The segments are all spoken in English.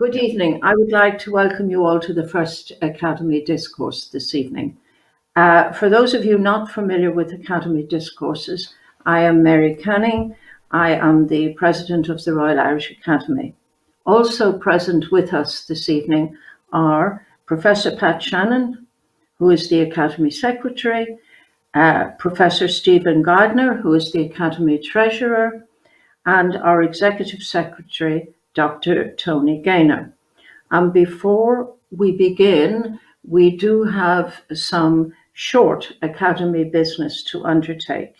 Good evening. I would like to welcome you all to the first Academy Discourse this evening. For those of you not familiar with Academy Discourses, I am Mary Canning. I am the President of the Royal Irish Academy. Also present with us this evening are Professor Pat Shannon, who is the Academy Secretary, Professor Stephen Gardner, who is the Academy Treasurer, and our Executive Secretary, Dr. Tony Gaynor. And before we begin, we do have some short Academy business to undertake.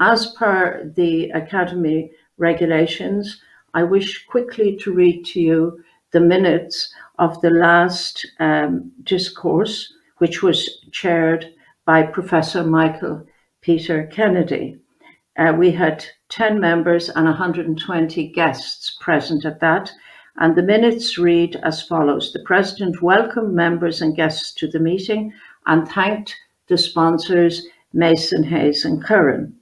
As per the Academy regulations, I wish quickly to read to you the minutes of the last discourse, which was chaired by Professor Michael Peter Kennedy. We had 10 members and 120 guests present at that, and the minutes read as follows. The President welcomed members and guests to the meeting and thanked the sponsors Mason Hayes and Curran.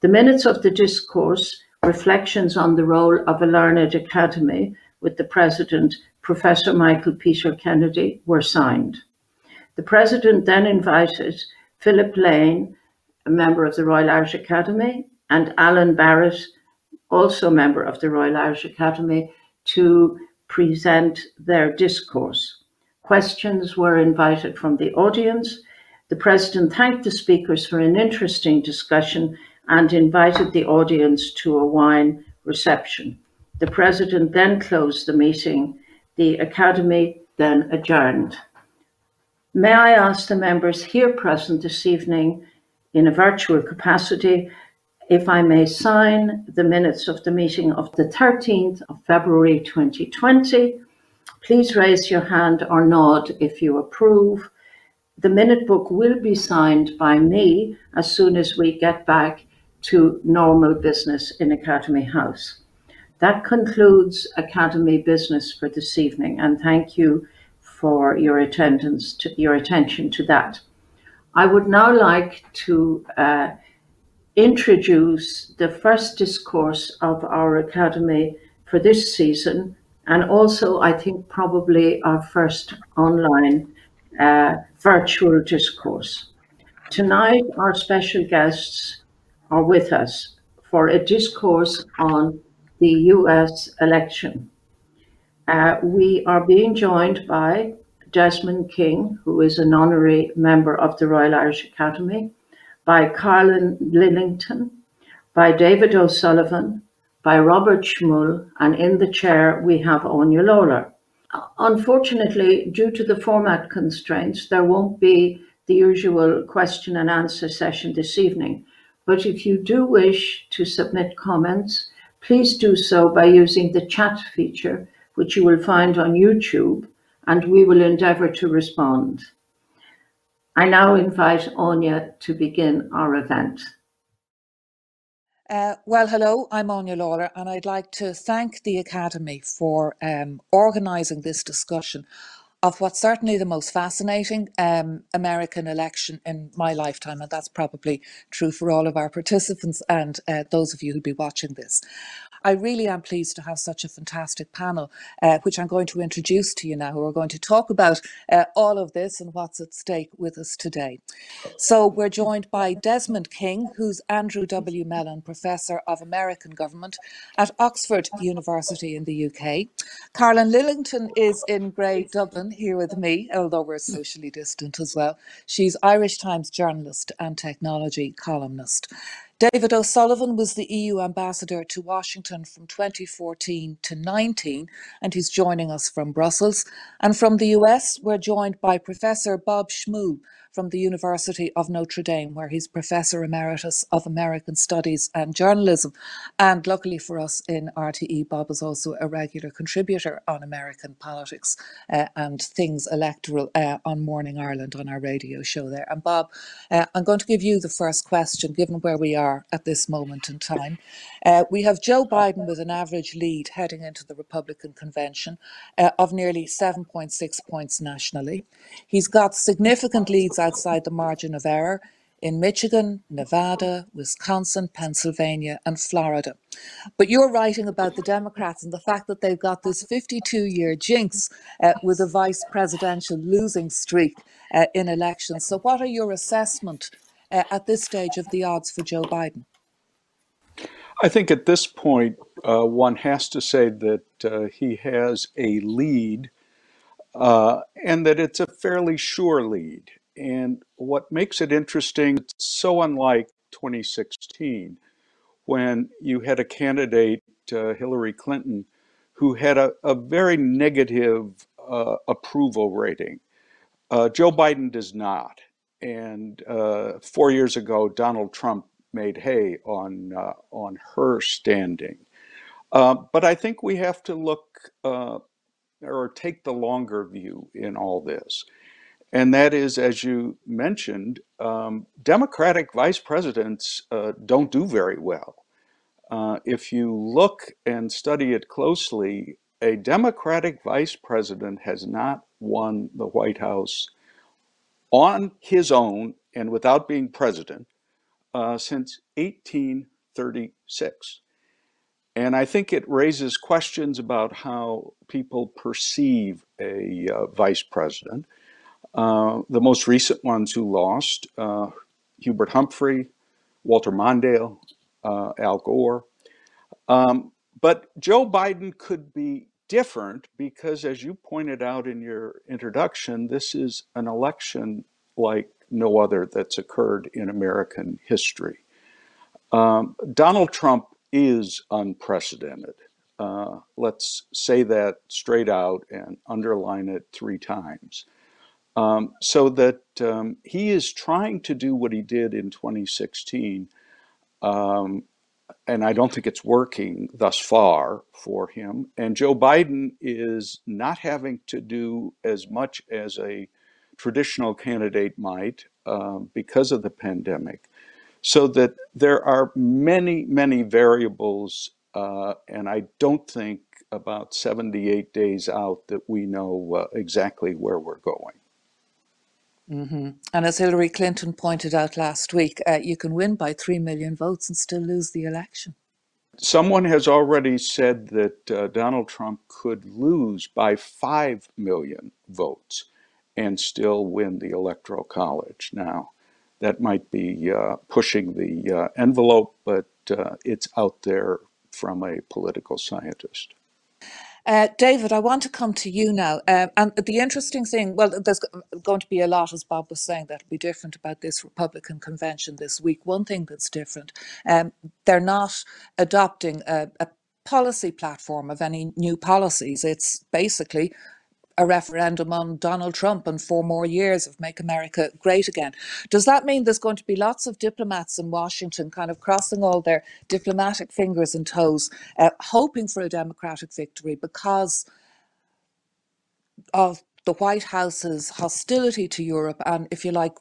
The minutes of the discourse, Reflections on the Role of a Learned Academy, with the President, Professor Michael Peter Kennedy, were signed. The President then invited Philip Lane, a member of the Royal Irish Academy, and Alan Barrett, also a member of the Royal Irish Academy, to present their discourse. Questions were invited from the audience. The President thanked the speakers for an interesting discussion and invited the audience to a wine reception. The President then closed the meeting. The Academy then adjourned. May I ask the members here present this evening in a virtual capacity if I may sign the minutes of the meeting of the 13th of February 2020. Please raise your hand or nod if you approve. The minute book will be signed by me as soon as we get back to normal business in Academy House. That concludes Academy business for this evening, and thank you for your attention to that. I would now like to introduce the first discourse of our Academy for this season, and also I think probably our first online virtual discourse. Tonight our special guests are with us for a discourse on the US election. We are being joined by Desmond King, who is an honorary member of the Royal Irish Academy, by Karlin Lillington, by David O'Sullivan, by Robert Schmuhl, and in the chair we have Áine Lawlor. Unfortunately, due to the format constraints, there won't be the usual question and answer session this evening. But if you do wish to submit comments, please do so by using the chat feature, which you will find on YouTube, and we will endeavor to respond. I now invite Áine to begin our event. Well, hello, I'm Áine Lawlor, and I'd like to thank the Academy for organising this discussion of what's certainly the most fascinating American election in my lifetime, and that's probably true for all of our participants and those of you who'll be watching this. I really am pleased to have such a fantastic panel, which I'm going to introduce to you now, who are going to talk about all of this and what's at stake with us today. So we're joined by Desmond King, who's Andrew W. Mellon Professor of American Government at Oxford University in the UK. Karlin Lillington is in Grey, Dublin, here with me, although we're socially distant as well. She's Irish Times journalist and technology columnist. David O'Sullivan was the EU ambassador to Washington from 2014 to 19, and he's joining us from Brussels. And from the US, we're joined by Professor Bob Schmuhl from the University of Notre Dame, where he's Professor Emeritus of American Studies and Journalism. And luckily for us in RTE, Bob is also a regular contributor on American politics and things electoral on Morning Ireland on our radio show there. And Bob, I'm going to give you the first question, given where we are at this moment in time. We have Joe Biden with an average lead heading into the Republican convention of nearly 7.6 points nationally. He's got significant leads outside the margin of error. in Michigan, Nevada, Wisconsin, Pennsylvania, and Florida. But you're writing about the Democrats and the fact that they've got this 52-year jinx with a vice presidential losing streak in elections. So what are your assessment at this stage of the odds for Joe Biden? I think at this point, one has to say that he has a lead and that it's a fairly sure lead. And what makes it interesting, it's so unlike 2016, when you had a candidate, Hillary Clinton, who had a very negative approval rating. Joe Biden does not. And 4 years ago, Donald Trump made hay on her standing. But I think we have to look or take the longer view in all this. And that is, as you mentioned, Democratic vice presidents don't do very well. If you look and study it closely, a Democratic vice president has not won the White House on his own and without being president since 1836. And I think it raises questions about how people perceive a vice president. The most recent ones who lost, Hubert Humphrey, Walter Mondale, Al Gore. But Joe Biden could be different because, as you pointed out in your introduction, this is an election like no other that's occurred in American history. Donald Trump is unprecedented. Let's say that straight out and underline it three times. So that he is trying to do what he did in 2016, and I don't think it's working thus far for him. And Joe Biden is not having to do as much as a traditional candidate might because of the pandemic. So that there are many, many variables, and I don't think about 78 days out that we know exactly where we're going. Mm-hmm. And as Hillary Clinton pointed out last week, you can win by 3 million votes and still lose the election. Someone has already said that Donald Trump could lose by 5 million votes and still win the Electoral College. Now, that might be pushing the envelope, but it's out there from a political scientist. David, I want to come to you now. And the interesting thing, well, there's going to be a lot, as Bob was saying, that'll be different about this Republican convention this week. One thing that's different, they're not adopting a policy platform of any new policies. It's basically a referendum on Donald Trump and 4 more years of Make America Great Again. Does that mean there's going to be lots of diplomats in Washington kind of crossing all their diplomatic fingers and toes, hoping for a Democratic victory because of the White House's hostility to Europe and, if you like,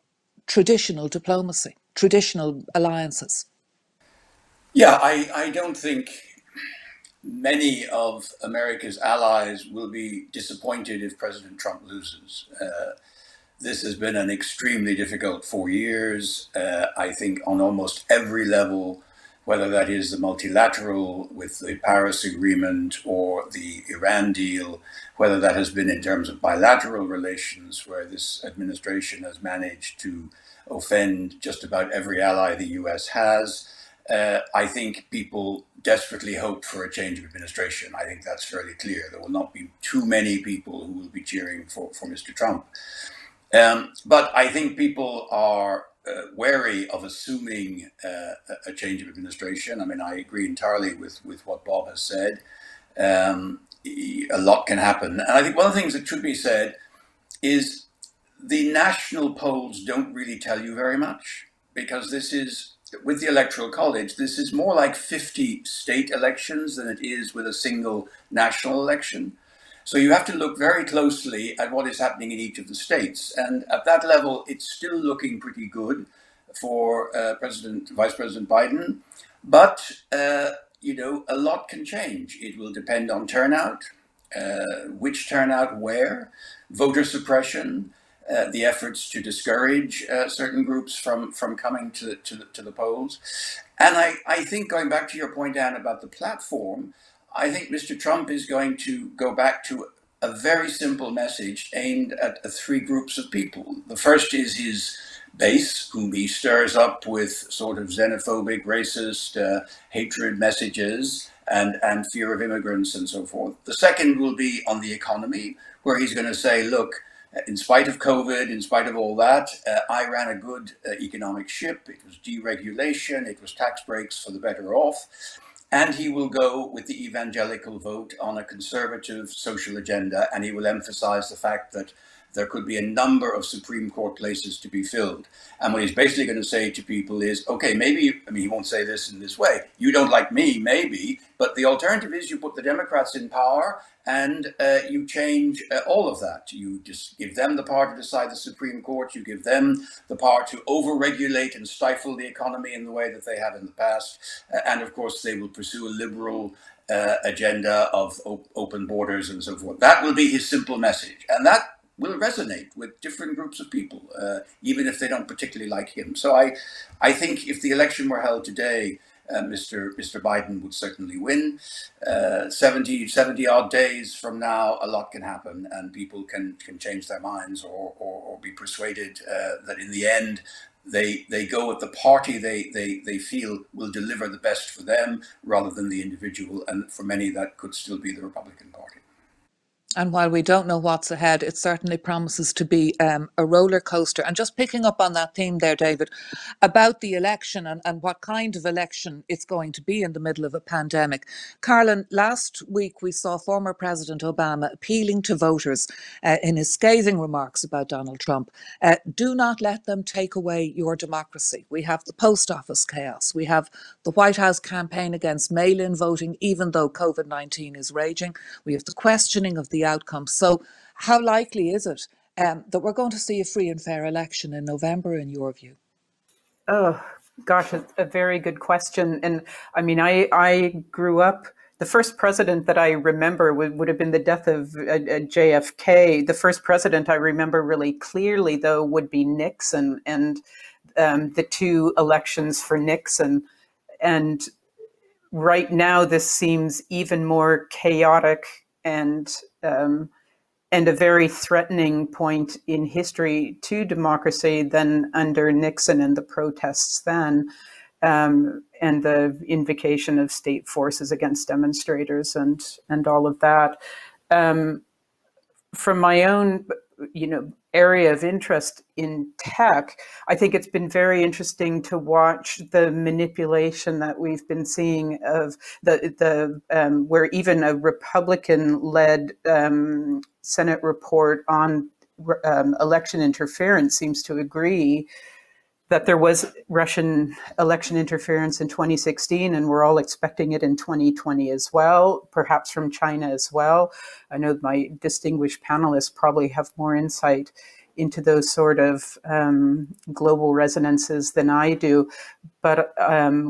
traditional diplomacy, traditional alliances? Yeah, I don't think many of America's allies will be disappointed if President Trump loses. This has been an extremely difficult 4 years, I think, on almost every level, whether that is the multilateral with the Paris Agreement or the Iran deal, whether that has been in terms of bilateral relations, where this administration has managed to offend just about every ally the US has. I think people desperately hope for a change of administration. I think that's fairly clear. There will not be too many people who will be cheering for Mr. Trump. But I think people are wary of assuming a change of administration. I mean, I agree entirely with what Bob has said. A lot can happen. And I think one of the things that should be said is the national polls don't really tell you very much, because this is, with the Electoral College, this is more like 50 state elections than it is with a single national election. So you have to look very closely at what is happening in each of the states. And at that level, it's still looking pretty good for Vice President Biden. But, you know, a lot can change. It will depend on turnout, which turnout where, voter suppression, the efforts to discourage certain groups from coming to the polls. And I think, going back to your point, Anne, about the platform, I think Mr. Trump is going to go back to a very simple message aimed at three groups of people. The first is his base, whom he stirs up with sort of xenophobic, racist, hatred messages and fear of immigrants and so forth. The second will be on the economy, where he's going to say, look, in spite of COVID, in spite of all that, I ran a good economic ship. It was deregulation. It was tax breaks for the better off. And he will go with the evangelical vote on a conservative social agenda. And he will emphasize the fact that there could be a number of Supreme Court places to be filled. And what he's basically going to say to people is, okay, maybe, I mean, he won't say this in this way. You don't like me, maybe, but the alternative is you put the Democrats in power and you change all of that. You just give them the power to decide the Supreme Court. You give them the power to overregulate and stifle the economy in the way that they have in the past. And of course, they will pursue a liberal agenda of open borders and so forth. That will be his simple message. And that will resonate with different groups of people, even if they don't particularly like him. So I think if the election were held today, Mr. Biden would certainly win. 70-odd days from now, a lot can happen, and people can change their minds or be persuaded that in the end, they go with the party they feel will deliver the best for them rather than the individual. And for many, that could still be the Republican Party. And while we don't know what's ahead, it certainly promises to be a roller coaster. And just picking up on that theme there, David, about the election and what kind of election it's going to be in the middle of a pandemic. Karlin, last week we saw former President Obama appealing to voters in his scathing remarks about Donald Trump. Do not let them take away your democracy. We have the post office chaos. We have the White House campaign against mail-in voting, even though COVID-19 is raging. We have the questioning of the outcome. So how likely is it that we're going to see a free and fair election in November, in your view? Oh, gosh, a very good question. And I mean, I grew up, the first president that I remember would have been the death of JFK. The first president I remember really clearly, though, would be Nixon, and the two elections for Nixon. And right now, this seems even more chaotic and a very threatening point in history to democracy than under Nixon and the protests then, and the invocation of state forces against demonstrators and all of that. From my own, area of interest in tech, I think it's been very interesting to watch the manipulation that we've been seeing of the where even a Republican-led Senate report on election interference seems to agree that there was Russian election interference in 2016, and we're all expecting it in 2020 as well, perhaps from China as well. I know my distinguished panelists probably have more insight into those sort of global resonances than I do. But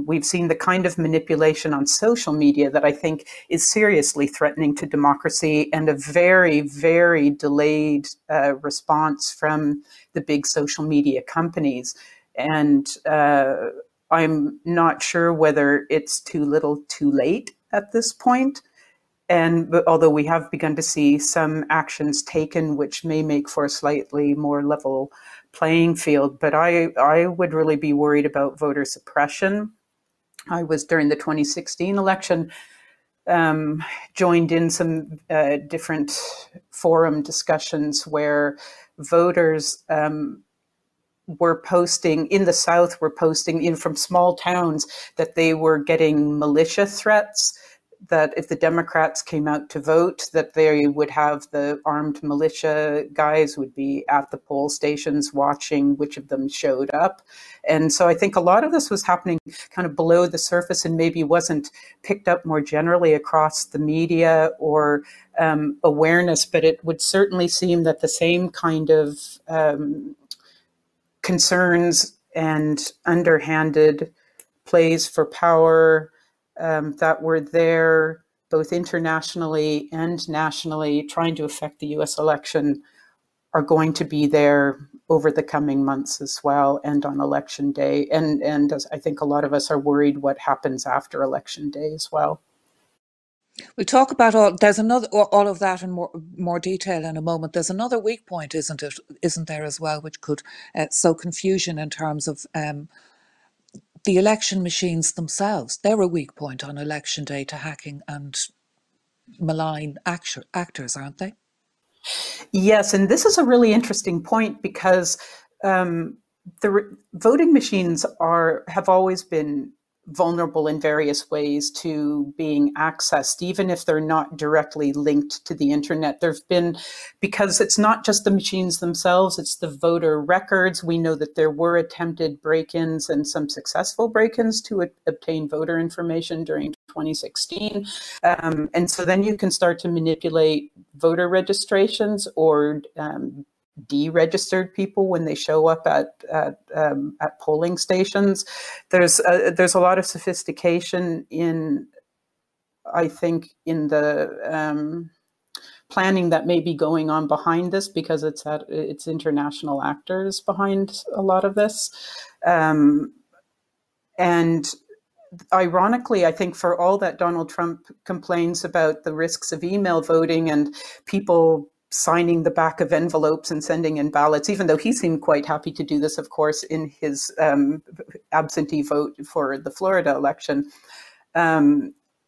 we've seen the kind of manipulation on social media that I think is seriously threatening to democracy, and a very, very delayed response from the big social media companies. And I'm not sure whether it's too little too late at this point. And although we have begun to see some actions taken, which may make for a slightly more level playing field, but I would really be worried about voter suppression. I was, during the 2016 election, joined in some different forum discussions where voters were posting, in the South, were posting in from small towns that they were getting militia threats, that if the Democrats came out to vote, that they would have the armed militia guys would be at the poll stations watching which of them showed up. And so I think a lot of this was happening kind of below the surface and maybe wasn't picked up more generally across the media or awareness, but it would certainly seem that the same kind of concerns and underhanded plays for power that were there both internationally and nationally trying to affect the US election are going to be there over the coming months as well, and on election day. And I think a lot of us are worried what happens after election day as well. We'll talk about all of that in more detail in a moment. There's another weak point, isn't there, as well, which could sow confusion in terms of the election machines themselves. They're a weak point on election day to hacking and malign actors, aren't they? Yes, and this is a really interesting point, because the voting machines have always been vulnerable in various ways to being accessed, even if they're not directly linked to the internet. Because it's not just the machines themselves, it's the voter records. We know that there were attempted break-ins and some successful break-ins to obtain voter information during 2016. And so then you can start to manipulate voter registrations or deregistered people when they show up at polling stations. There's a lot of sophistication in the planning that may be going on behind this, because it's international actors behind a lot of this, and. Ironically, I think for all that Donald Trump complains about the risks of email voting and people signing the back of envelopes and sending in ballots, even though he seemed quite happy to do this, of course, in his absentee vote for the Florida election,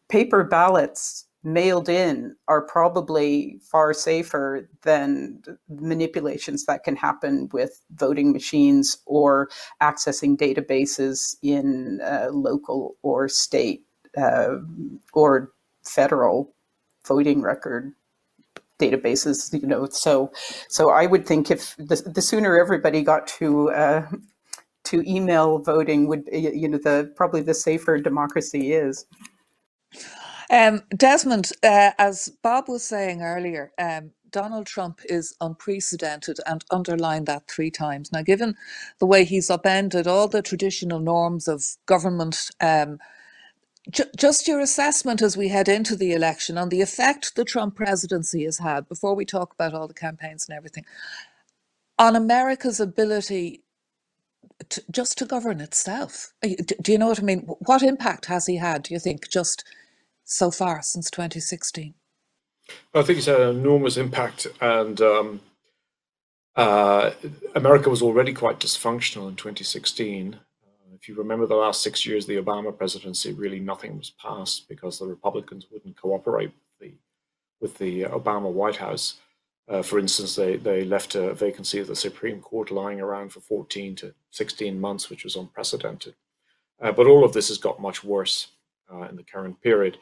paper ballots mailed in are probably far safer than manipulations that can happen with voting machines or accessing databases in local or state or federal voting record databases, you know. So I would think if the sooner everybody got to email voting, probably the safer democracy is. Desmond, as Bob was saying earlier, Donald Trump is unprecedented, and underlined that 3 times. Now, given the way he's upended all the traditional norms of government, just your assessment as we head into the election on the effect the Trump presidency has had, before we talk about all the campaigns and everything, on America's ability to govern itself. Do you know what I mean? What impact has he had, do you think, just so far since 2016? I think it's had an enormous impact, and America was already quite dysfunctional in 2016. If you remember the last 6 years, the Obama presidency, really nothing was passed because the Republicans wouldn't cooperate with the Obama White House. For instance, they left a vacancy at the Supreme Court lying around for 14 to 16 months, which was unprecedented. But all of this has got much worse in the current period.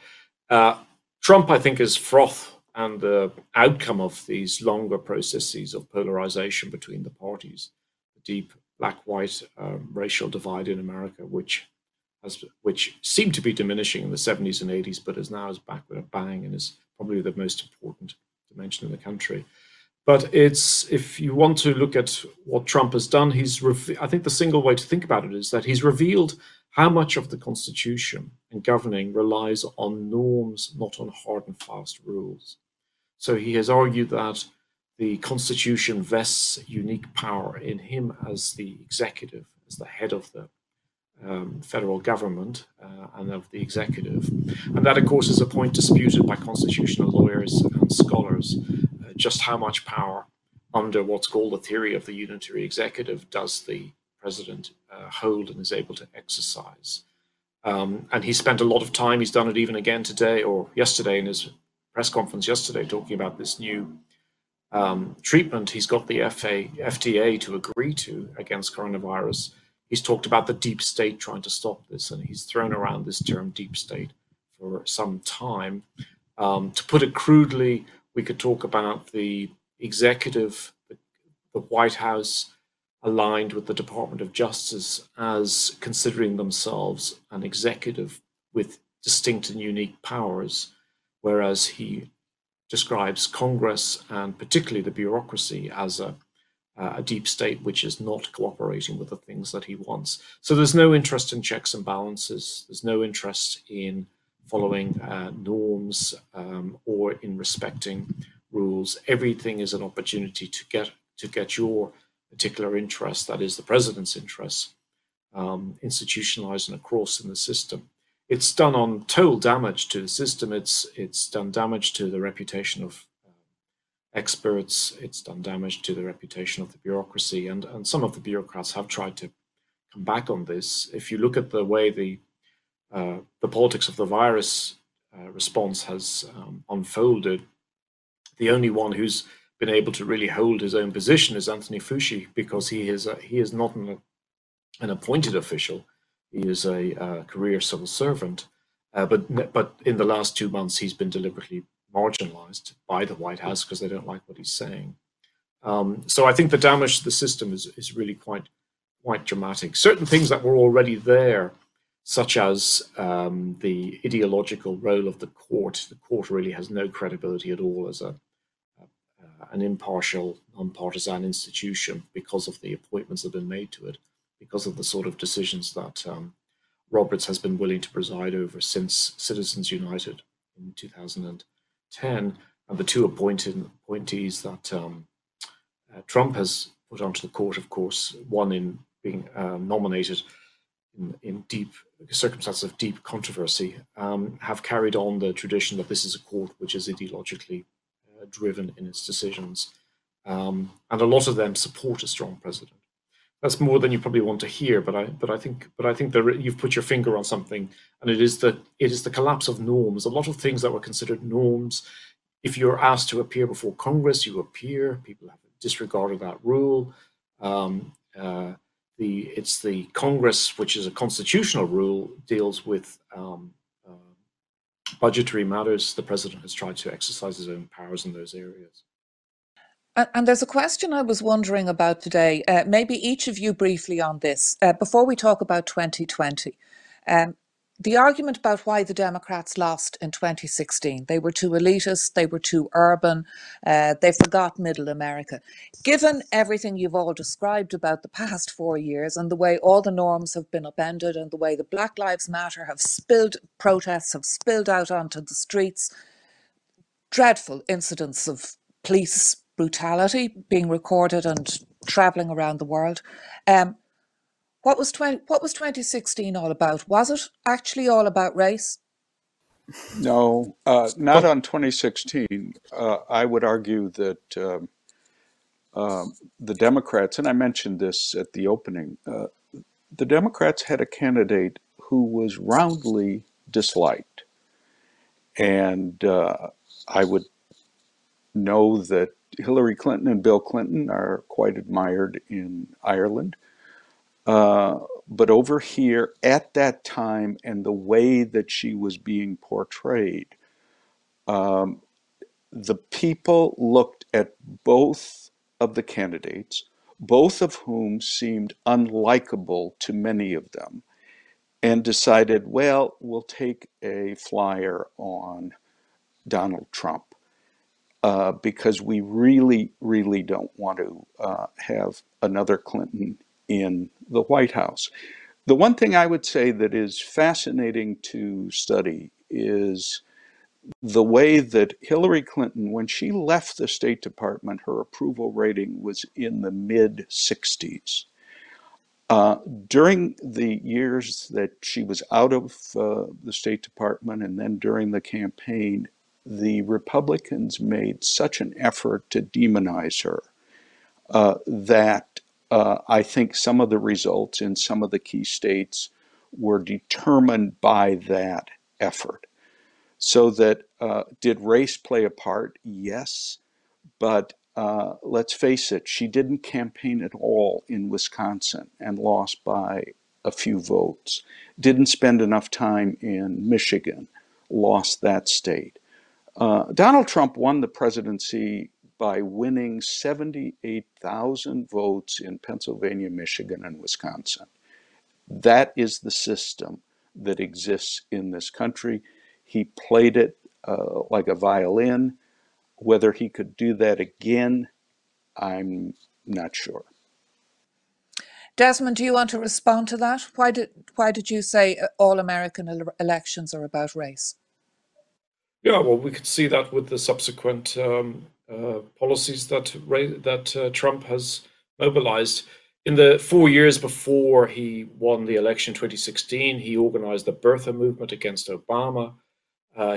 Trump, I think, is froth and the outcome of these longer processes of polarization between the parties, the deep black-white racial divide in America, which seemed to be diminishing in the 70s and 80s, but is now back with a bang, and is probably the most important dimension in the country. But if you want to look at what Trump has done, I think the single way to think about it is that he's revealed how much of the Constitution and governing relies on norms, not on hard and fast rules. So he has argued that the Constitution vests unique power in him as the executive, as the head of the federal government and of the executive. And that, of course, is a point disputed by constitutional lawyers and scholars. Just how much power under what's called the theory of the unitary executive does the president hold and is able to exercise. And he spent a lot of time, he's done it even again today or yesterday in his press conference yesterday, talking about this new treatment he's got the FTA to agree to against coronavirus. He's talked about the deep state trying to stop this, and he's thrown around this term deep state for some time. To put it crudely, we could talk about the executive, the White House, aligned with the Department of Justice as considering themselves an executive with distinct and unique powers, whereas he describes Congress and particularly the bureaucracy as a deep state which is not cooperating with the things that he wants. So there's no interest in checks and balances. There's no interest in following norms or in respecting rules. Everything is an opportunity to get to get your particular interest, that is the president's interests, institutionalized and across in the system. It's done on total damage to the system. It's done damage to the reputation of experts. It's done damage to the reputation of the bureaucracy. And some of the bureaucrats have tried to come back on this. If you look at the way the politics of the virus response has unfolded, the only one who's been able to really hold his own position is Anthony Fauci, because he is not an appointed official. He is a career civil servant, but in the last 2 months he's been deliberately marginalized by the White House because they don't like what he's saying. So I think the damage to the system is really quite dramatic. Certain things that were already there, such as the ideological role of the court. The court really has no credibility at all as an impartial, non-partisan institution because of the appointments that have been made to it, because of the sort of decisions that Roberts has been willing to preside over since Citizens United in 2010, and the two appointees that Trump has put onto the court, of course, one in being nominated in deep circumstances of deep controversy, have carried on the tradition that this is a court which is ideologically driven in its decisions. And a lot of them support a strong president. That's more than you probably want to hear, but I think that you've put your finger on something, and it is the collapse of norms. A lot of things that were considered norms, if you're asked to appear before Congress, you appear. People have disregarded that rule. It's the Congress, which is a constitutional rule, deals with budgetary matters. The president has tried to exercise his own powers in those areas. And there's a question I was wondering about today, maybe each of you briefly on this, before we talk about 2020. The argument about why the Democrats lost in 2016, they were too elitist, they were too urban, they forgot middle America. Given everything you've all described about the past 4 years and the way all the norms have been upended and the way the Black Lives Matter protests have spilled out onto the streets, dreadful incidents of police brutality being recorded and traveling around the world. What was 2016 all about? Was it actually all about race? No, not on 2016. I would argue that the Democrats, and I mentioned this at the opening, the Democrats had a candidate who was roundly disliked. And I would know that Hillary Clinton and Bill Clinton are quite admired in Ireland. But over here at that time, and the way that she was being portrayed, the people looked at both of the candidates, both of whom seemed unlikable to many of them, and decided, well, we'll take a flyer on Donald Trump. Because we really, really don't want to have another Clinton in the White House. The one thing I would say that is fascinating to study is the way that Hillary Clinton, when she left the State Department, her approval rating was in the mid-60s. During the years that she was out of the State Department and then during the campaign, the Republicans made such an effort to demonize her that I think some of the results in some of the key states were determined by that effort. So that did race play a part? Yes, but let's face it, she didn't campaign at all in Wisconsin and lost by a few votes. Didn't spend enough time in Michigan, lost that state. Donald Trump won the presidency by winning 78,000 votes in Pennsylvania, Michigan, and Wisconsin. That is the system that exists in this country. He played it like a violin. Whether he could do that again, I'm not sure. Desmond, do you want to respond to that? Why did you say all American elections are about race? Yeah, well, we could see that with the subsequent policies that Trump has mobilized. In the 4 years before he won the election, 2016, he organized the Bertha movement against Obama.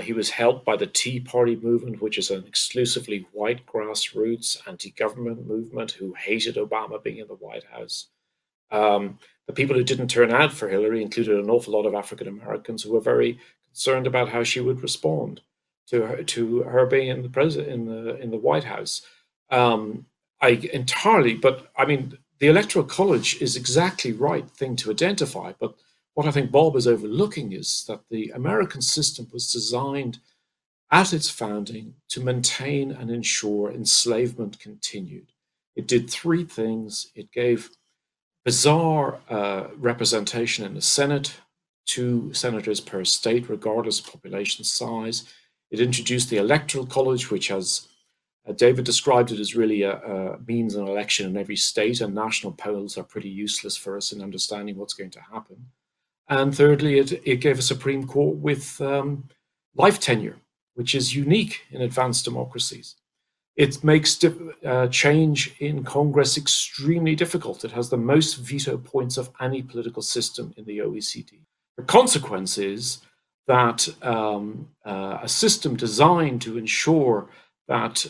He was helped by the Tea Party movement, which is an exclusively white grassroots anti-government movement who hated Obama being in the White House. The people who didn't turn out for Hillary included an awful lot of African Americans who were very concerned about how she would respond to her being in the in the White House. The Electoral College is exactly right thing to identify, but what I think Bob is overlooking is that the American system was designed at its founding to maintain and ensure enslavement continued. It did three things. It gave bizarre representation in the Senate, 2 senators per state, regardless of population size. It introduced the Electoral College, which has, David described it as really a means an election in every state, and national polls are pretty useless for us in understanding what's going to happen. And thirdly, it gave a Supreme Court with life tenure, which is unique in advanced democracies. It makes change in Congress extremely difficult. It has the most veto points of any political system in the OECD. The consequence is that a system designed to ensure that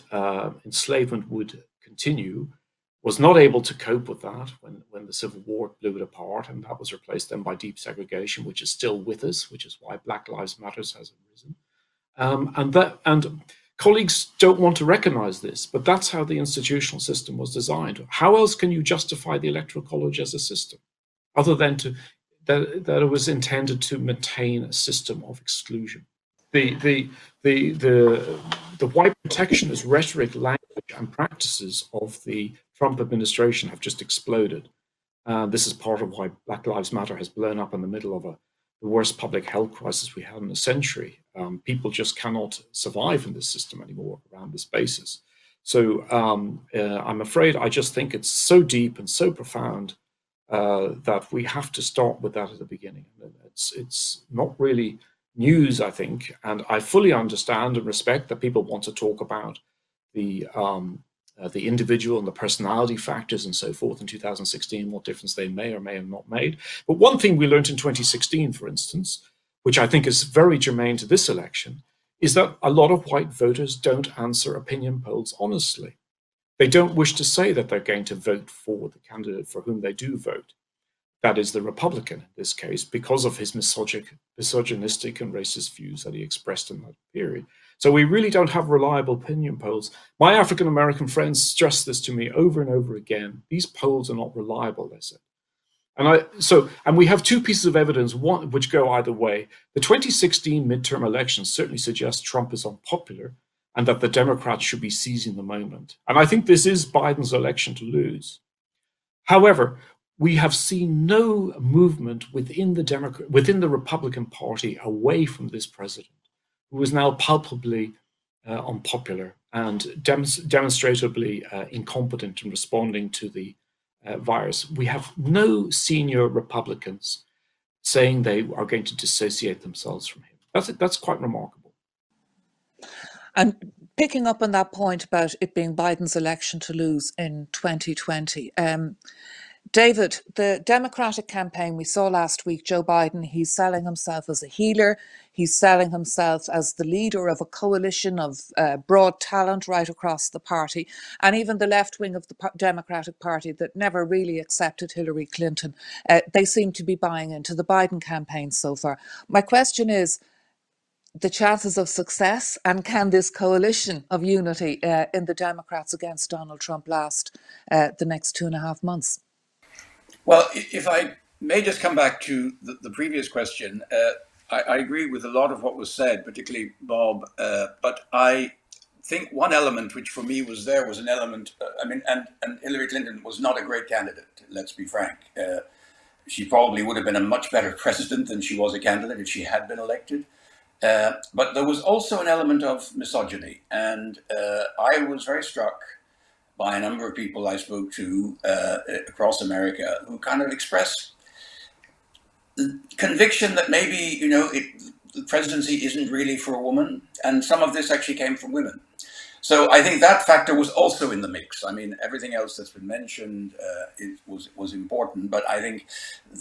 enslavement would continue was not able to cope with that when the Civil War blew it apart, and that was replaced then by deep segregation, which is still with us, which is why Black Lives Matter has arisen. And colleagues don't want to recognize this, but that's how the institutional system was designed. How else can you justify the Electoral College as a system, other than that it was intended to maintain a system of exclusion? The white protectionist rhetoric, language, and practices of the Trump administration have just exploded. This is part of why Black Lives Matter has blown up in the middle of the worst public health crisis we had in a century. People just cannot survive in this system anymore around this basis. So I'm afraid I just think it's so deep and so profound that we have to start with that at the beginning. It's not really news, I think, and I fully understand and respect that people want to talk about the individual and the personality factors and so forth in 2016, what difference they may or may have not made. But one thing we learned in 2016, for instance, which I think is very germane to this election, is that a lot of white voters don't answer opinion polls honestly. They don't wish to say that they're going to vote for the candidate for whom they do vote. That is the Republican in this case, because of his misogynistic and racist views that he expressed in that period. So we really don't have reliable opinion polls. My African American friends stress this to me over and over again. These polls are not reliable, they said. And we have 2 pieces of evidence, one which go either way. The 2016 midterm elections certainly suggest Trump is unpopular and that the Democrats should be seizing the moment. And I think this is Biden's election to lose. However, we have seen no movement within the Republican Party away from this president, who is now palpably unpopular and demonstrably incompetent in responding to the virus. We have no senior Republicans saying they are going to dissociate themselves from him. That's quite remarkable. And picking up on that point about it being Biden's election to lose in 2020, David, the Democratic campaign, we saw last week, Joe Biden, he's selling himself as a healer. He's selling himself as the leader of a coalition of broad talent right across the party. And even the left wing of the Democratic Party that never really accepted Hillary Clinton, they seem to be buying into the Biden campaign so far. My question is the chances of success, and can this coalition of unity in the Democrats against Donald Trump last the next 2.5 months? Well, if I may just come back to the previous question, I agree with a lot of what was said, particularly Bob, but I think one element which for me was there was an element, and Hillary Clinton was not a great candidate, let's be frank. She probably would have been a much better president than she was a candidate if she had been elected. But there was also an element of misogyny, and I was very struck by a number of people I spoke to across America who kind of expressed conviction that maybe, you know, the presidency isn't really for a woman. And some of this actually came from women. So I think that factor was also in the mix. I mean, everything else that's been mentioned it was important, but I think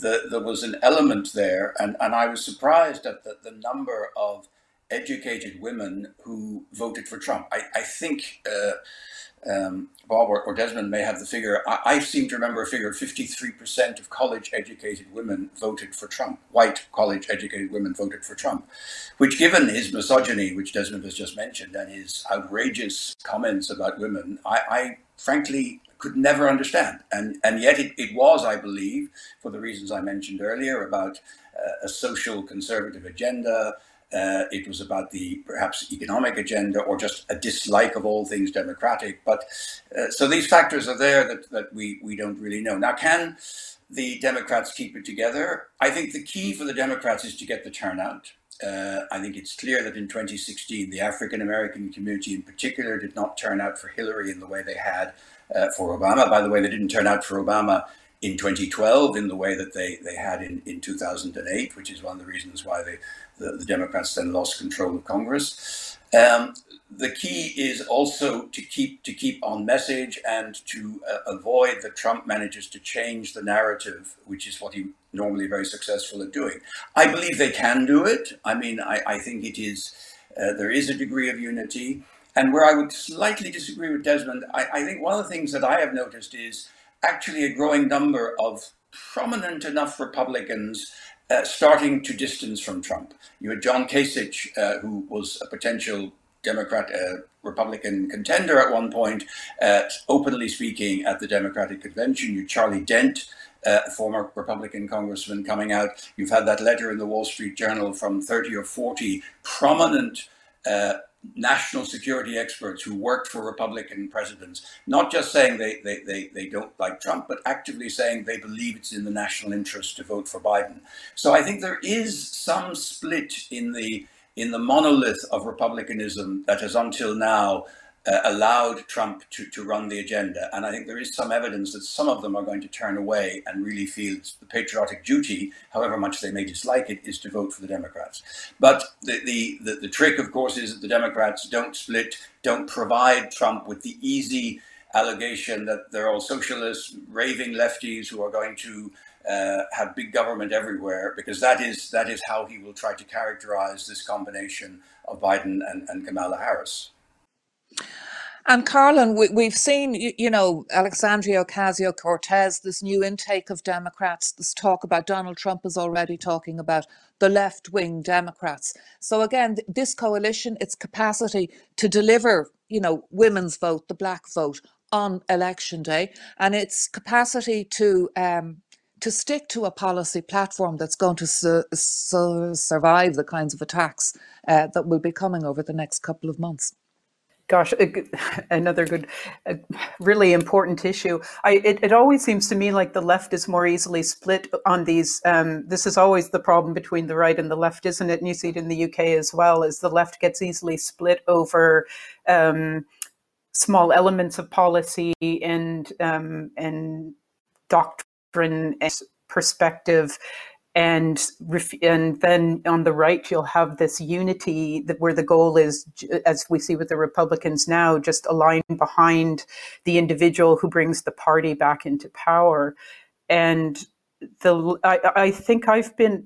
there was an element there, and I was surprised at the number of educated women who voted for Trump. I think Bob or Desmond may have the figure. I seem to remember a figure of 53% of college-educated women voted for Trump. White college-educated women voted for Trump, which, given his misogyny, which Desmond has just mentioned, and his outrageous comments about women, I frankly could never understand. And yet it was, I believe, for the reasons I mentioned earlier about a social conservative agenda. It was about the perhaps economic agenda, or just a dislike of all things democratic. But so these factors are there that we don't really know. Now, can the Democrats keep it together? I think the key for the Democrats is to get the turnout. I think it's clear that in 2016, the African-American community in particular did not turn out for Hillary in the way they had for Obama. By the way, they didn't turn out for Obama in 2012 in the way that they had in 2008, which is one of the reasons why the Democrats then lost control of Congress. The key is also to keep on message and to avoid that Trump manages to change the narrative, which is what he normally very successful at doing. I believe they can do it. I mean, I think it is, there is a degree of unity. And where I would slightly disagree with Desmond, I think one of the things that I have noticed is actually a growing number of prominent enough Republicans starting to distance from Trump. You had John Kasich, who was a potential Republican contender at one point, openly speaking at the Democratic Convention. You had Charlie Dent, former Republican congressman, coming out. You've had that letter in the Wall Street Journal from 30 or 40 prominent national security experts who worked for Republican presidents, not just saying they don't like Trump, but actively saying they believe it's in the national interest to vote for Biden. So I think there is some split in the monolith of Republicanism that has until now allowed Trump to run the agenda. And I think there is some evidence that some of them are going to turn away and really feel it's the patriotic duty, however much they may dislike it, is to vote for the Democrats. But the trick, of course, is that the Democrats don't split, don't provide Trump with the easy allegation that they're all socialists, raving lefties who are going to have big government everywhere, because that is how he will try to characterize this combination of Biden and Kamala Harris. And Karlin, we've seen, you know, Alexandria Ocasio-Cortez, this new intake of Democrats, this talk about Donald Trump is already talking about the left-wing Democrats. So again, this coalition, its capacity to deliver, you know, women's vote, the black vote on election day, and its capacity to stick to a policy platform that's going to survive the kinds of attacks that will be coming over the next couple of months. Gosh, another good, really important issue. It always seems to me like the left is more easily split on these. This is always the problem between the right and the left, isn't it? And you see it in the UK as well, is the left gets easily split over small elements of policy and doctrine and perspective. And then on the right, you'll have this unity that where the goal is, as we see with the Republicans now, just align behind the individual who brings the party back into power. And I think I've been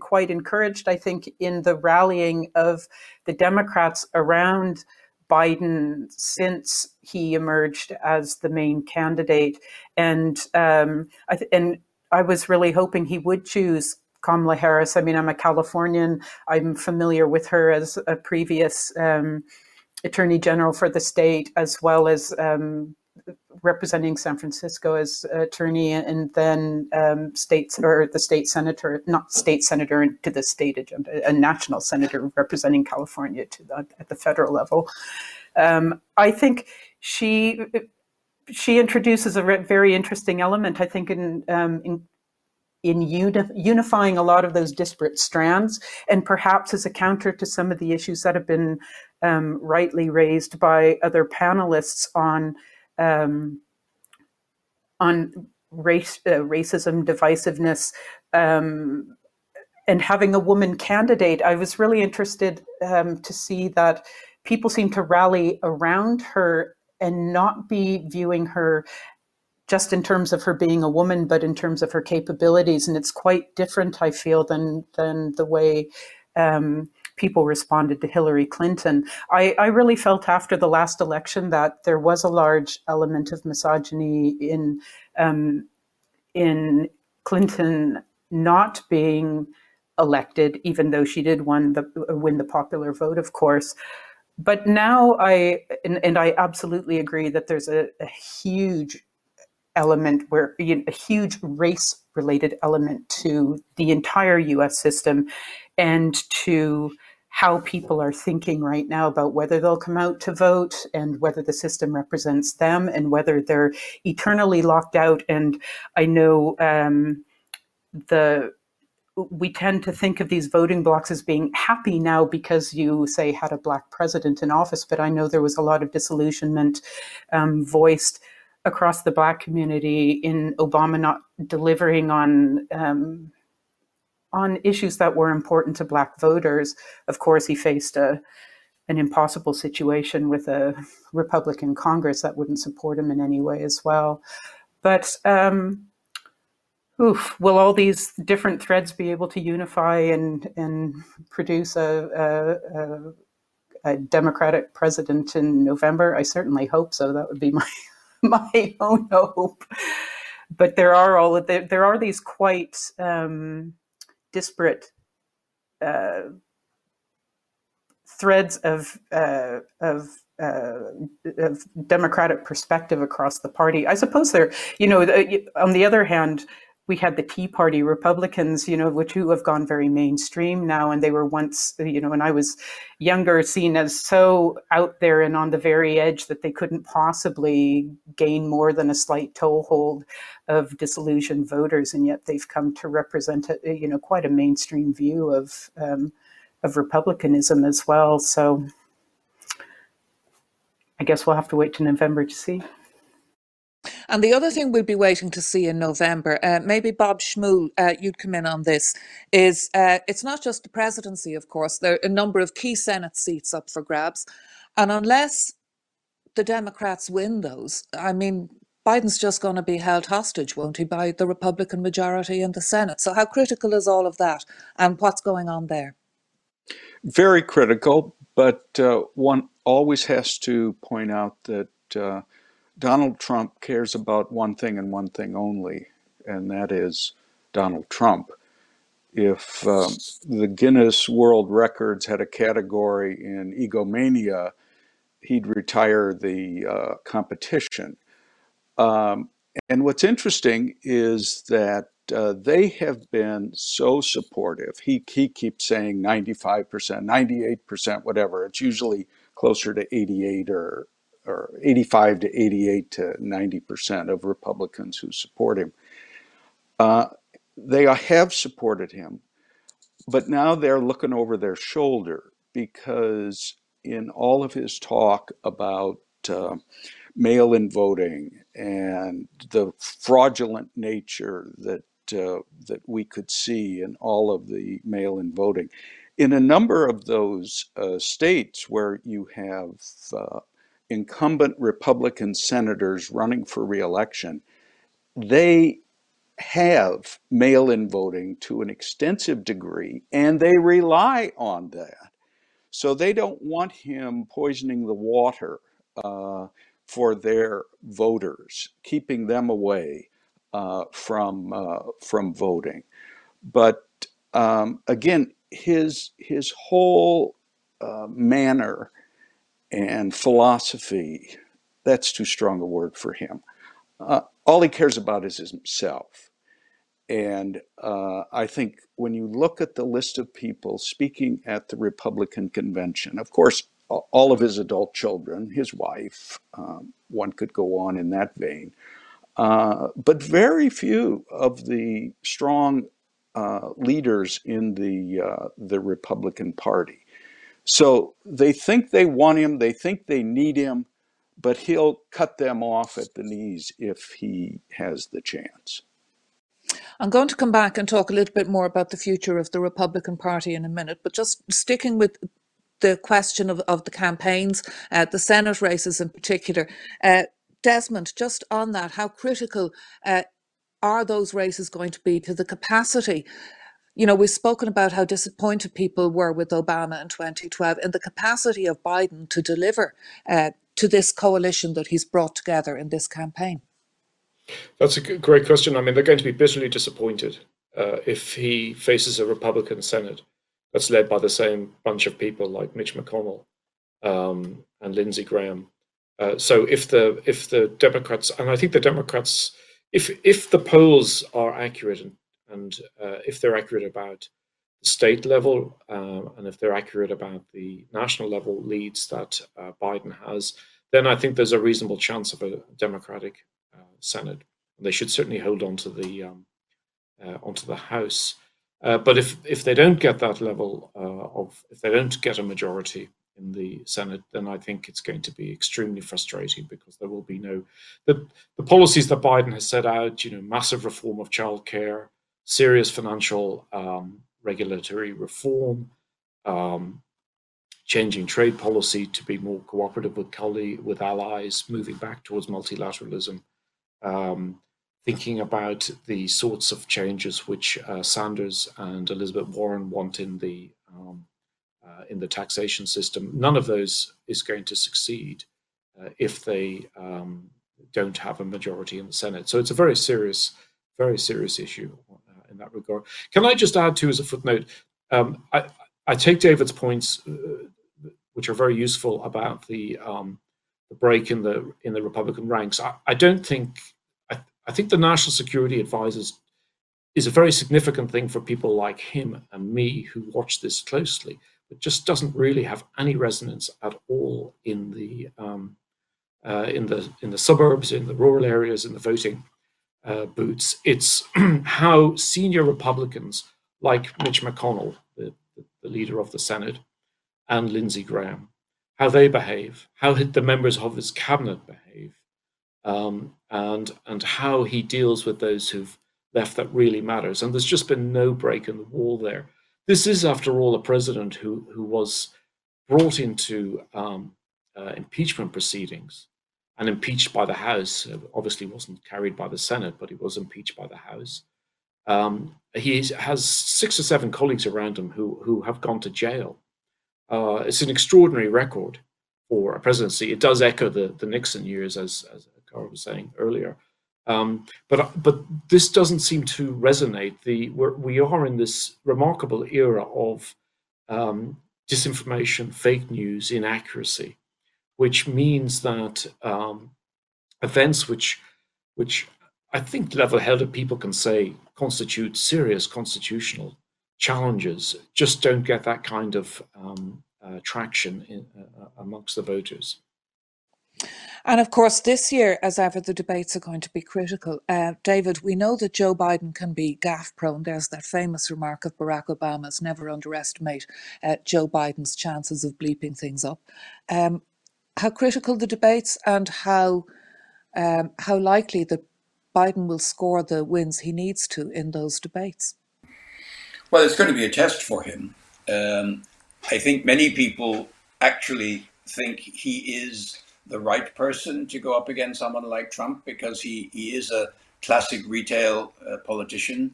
quite encouraged, I think, in the rallying of the Democrats around Biden since he emerged as the main candidate. And I was really hoping he would choose Kamala Harris. I mean, I'm a Californian. I'm familiar with her as a previous Attorney General for the state, as well as representing San Francisco as attorney, and then a national senator representing California at the federal level. I think she introduces a very interesting element, I think, in unifying a lot of those disparate strands, and perhaps as a counter to some of the issues that have been rightly raised by other panelists on race, racism, divisiveness, and having a woman candidate. I was really interested to see that people seem to rally around her and not be viewing her just in terms of her being a woman, but in terms of her capabilities. And it's quite different, I feel, than the way people responded to Hillary Clinton. I really felt after the last election that there was a large element of misogyny in Clinton not being elected, even though she did win the popular vote, of course. But now I absolutely agree that there's a huge element where, you know, a huge race-related element to the entire US system and to how people are thinking right now about whether they'll come out to vote and whether the system represents them and whether they're eternally locked out. And I know we tend to think of these voting blocks as being happy now because you, say, had a Black president in office, but I know there was a lot of disillusionment voiced across the Black community in Obama not delivering on issues that were important to Black voters. Of course, he faced an impossible situation with a Republican Congress that wouldn't support him in any way as well. But will all these different threads be able to unify and produce a Democratic president in November? I certainly hope so. That would be my own hope. But there are these quite disparate threads of Democratic perspective across the party. I suppose there, you know, on the other hand, we had the Tea Party Republicans, you know, who have gone very mainstream now, and they were once, you know, when I was younger, seen as so out there and on the very edge that they couldn't possibly gain more than a slight toehold of disillusioned voters, and yet they've come to represent, you know, quite a mainstream view of Republicanism as well. So I guess we'll have to wait to November to see. And the other thing we'll be waiting to see in November, maybe Bob Schmuhl, you'd come in on this, is it's not just the presidency, of course. There are a number of key Senate seats up for grabs. And unless the Democrats win those, I mean, Biden's just going to be held hostage, won't he, by the Republican majority in the Senate. So how critical is all of that and what's going on there? Very critical, but one always has to point out that Donald Trump cares about one thing and one thing only, and that is Donald Trump. If the Guinness World Records had a category in egomania, he'd retire the competition. And what's interesting is that they have been so supportive. He keeps saying 95%, 98%, whatever. It's usually closer to 88 or 85 to 88 to 90% of Republicans who support him. They have supported him, but now they're looking over their shoulder because in all of his talk about mail-in voting and the fraudulent nature that we could see in all of the mail-in voting, in a number of those states where you have incumbent Republican senators running for re-election, they have mail-in voting to an extensive degree, and they rely on that. So they don't want him poisoning the water for their voters, keeping them away from voting. But again, his whole manner and philosophy, that's too strong a word for him. All he cares about is himself. And I think when you look at the list of people speaking at the Republican convention, of course, all of his adult children, his wife, one could go on in that vein, but very few of the strong leaders in the Republican Party. So they think they want him, they think they need him, but he'll cut them off at the knees if he has the chance. I'm going to come back and talk a little bit more about the future of the Republican Party in a minute, but just sticking with the question of the campaigns, the Senate races in particular. Desmond, just on that, how critical are those races going to be to the capacity? You know, we've spoken about how disappointed people were with Obama in 2012 and the capacity of Biden to deliver to this coalition that he's brought together in this campaign. That's a great question. I mean, they're going to be bitterly disappointed if he faces a Republican Senate that's led by the same bunch of people like Mitch McConnell and Lindsey Graham. So if the Democrats, and I think the Democrats, if the polls are accurate and if they're accurate about the state level and if they're accurate about the national level leads that Biden has, then I think there's a reasonable chance of a Democratic Senate. And they should certainly hold onto the House. But if they don't get that level if they don't get a majority in the Senate, then I think it's going to be extremely frustrating, because there will be the policies that Biden has set out, you know, massive reform of childcare, serious financial regulatory reform, changing trade policy to be more cooperative with allies, moving back towards multilateralism, thinking about the sorts of changes which Sanders and Elizabeth Warren want in the taxation system. None of those is going to succeed if they don't have a majority in the Senate. So it's a very serious issue in that regard. Can I just add too, as a footnote, I take David's points, which are very useful, about the break in the Republican ranks. I think the national security advisors is a very significant thing for people like him and me who watch this closely, but just doesn't really have any resonance at all in the suburbs, in the rural areas, in the voting boots. It's how senior Republicans like Mitch McConnell, the leader of the Senate, and Lindsey Graham, how they behave, how the members of his cabinet behave, and how he deals with those who've left that really matters. And there's just been no break in the wall there. This is, after all, a president who was brought into impeachment proceedings and impeached by the House. Obviously wasn't carried by the Senate, but he was impeached by the House. He has 6 or 7 colleagues around him who have gone to jail. It's an extraordinary record for a presidency. It does echo the Nixon years, as Karl was saying earlier. But this doesn't seem to resonate. We are in this remarkable era of disinformation, fake news, inaccuracy, which means that events which I think level-headed people can say constitute serious constitutional challenges just don't get that kind of traction amongst the voters. And of course, this year, as ever, the debates are going to be critical. David, we know that Joe Biden can be gaffe prone. There's that famous remark of Barack Obama's, never underestimate Joe Biden's chances of bleeping things up. How critical the debates, and how likely that Biden will score the wins he needs to in those debates? Well, it's going to be a test for him. I think many people actually think he is the right person to go up against someone like Trump, because he is a classic retail politician.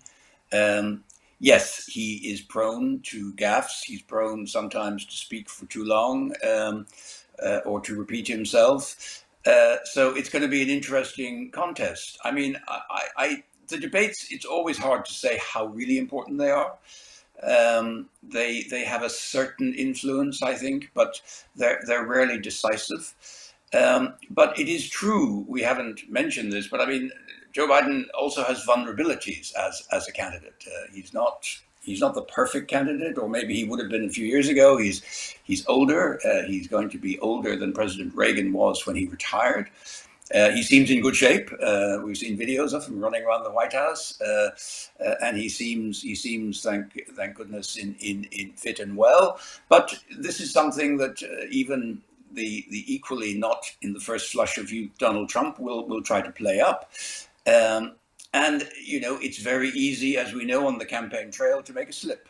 Yes, he is prone to gaffes. He's prone sometimes to speak for too long or to repeat himself. So it's going to be an interesting contest. I mean, the debates, it's always hard to say how really important they are. They have a certain influence, I think, but they're rarely decisive. But it is true, we haven't mentioned this, but I mean, Joe Biden also has vulnerabilities as a candidate. He's not the perfect candidate, or maybe he would have been a few years ago. He's older. He's going to be older than President Reagan was when he retired. He seems in good shape. We've seen videos of him running around the White House, and he seems thank goodness in fit and well. But this is something that even the equally not in the first flush of youth Donald Trump will try to play up. And you know, it's very easy, as we know, on the campaign trail to make a slip.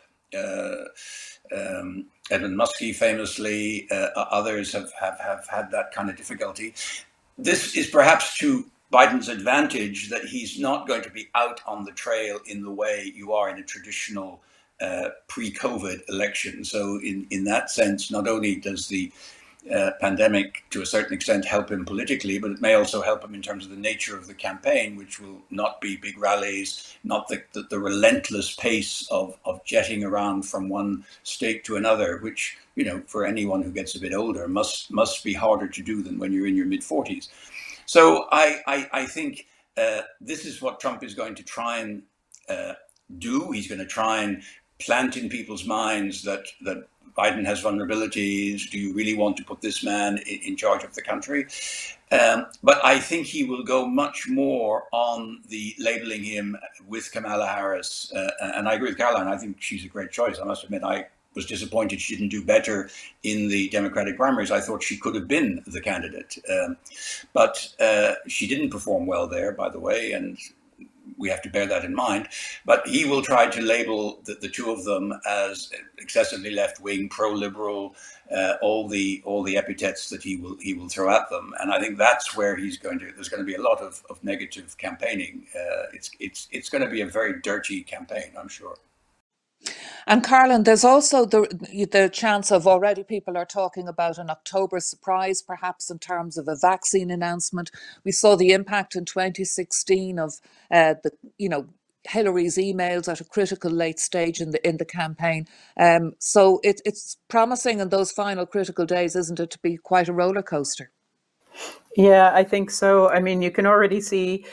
Edmund Muskie famously, others have had that kind of difficulty. This is perhaps to Biden's advantage, that he's not going to be out on the trail in the way you are in a traditional pre-COVID election. So in that sense, not only does the pandemic to a certain extent help him politically, but it may also help him in terms of the nature of the campaign, which will not be big rallies, not the relentless pace of jetting around from one state to another, which, you know, for anyone who gets a bit older must be harder to do than when you're in your mid-40s. So I think this is what Trump is going to try and do. He's going to try and plant in people's minds that Biden has vulnerabilities. Do you really want to put this man in charge of the country? But I think he will go much more on the labeling him with Kamala Harris. And I agree with Caroline. I think she's a great choice. I must admit, I was disappointed she didn't do better in the Democratic primaries. I thought she could have been the candidate. But she didn't perform well there, by the way, and we have to bear that in mind. But he will try to label the two of them as excessively left-wing, pro-liberal, all the epithets that he will throw at them. And I think that's where he's going to. There's going to be a lot of negative campaigning. It's going to be a very dirty campaign, I'm sure. And Karlin, there's also the chance of, already people are talking about an October surprise, perhaps in terms of a vaccine announcement. We saw the impact in 2016 of Hillary's emails at a critical late stage in the campaign. So it's promising in those final critical days, isn't it, to be quite a roller coaster? Yeah, I think so. I mean, you can already see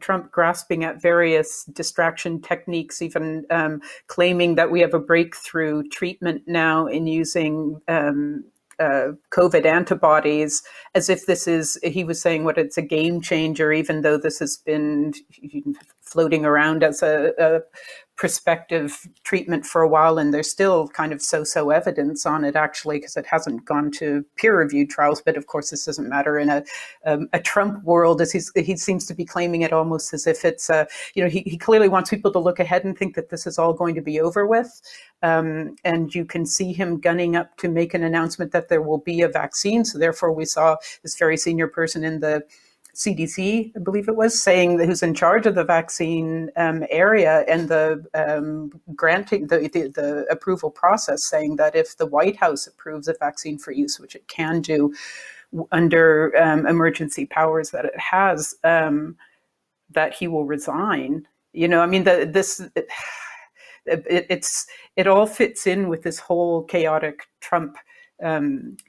Trump grasping at various distraction techniques, even claiming that we have a breakthrough treatment now in using COVID antibodies, as if this is, he was saying, what, it's a game changer, even though this has been floating around as a prospective treatment for a while, and there's still kind of so-so evidence on it, actually, because it hasn't gone to peer-reviewed trials. But of course, this doesn't matter in a Trump world, as he seems to be claiming it almost as if it's he clearly wants people to look ahead and think that this is all going to be over with. And you can see him gunning up to make an announcement that there will be a vaccine. So therefore, we saw this very senior person in the CDC, I believe it was, saying that, who's in charge of the vaccine area and the granting the approval process, saying that if the White House approves a vaccine for use, which it can do under emergency powers that it has, that he will resign. You know, I mean, it all fits in with this whole chaotic Trump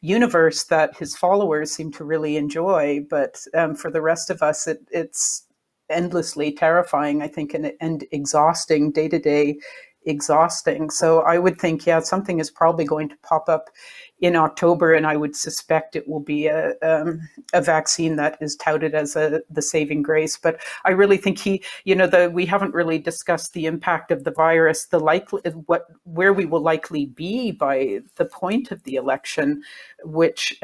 universe that his followers seem to really enjoy, but for the rest of us, it's endlessly terrifying, I think, and exhausting, day-to-day exhausting. So I would think, yeah, something is probably going to pop up in October, and I would suspect it will be a vaccine that is touted as the saving grace. But I really think we haven't really discussed the impact of the virus, where we will likely be by the point of the election, which,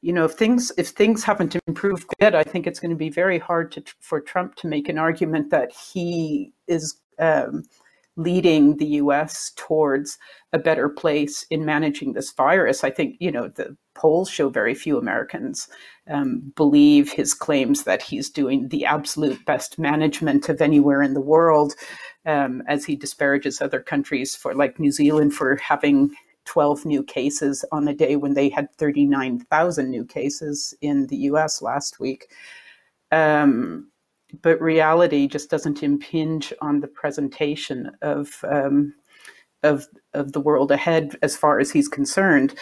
if things haven't improved yet, I think it's going to be very hard for Trump to make an argument that he is leading the U.S. towards a better place in managing this virus. I think, the polls show very few Americans believe his claims that he's doing the absolute best management of anywhere in the world, as he disparages other countries like New Zealand for having 12 new cases on a day when they had 39,000 new cases in the U.S. last week. But reality just doesn't impinge on the presentation of the world ahead, as far as he's concerned.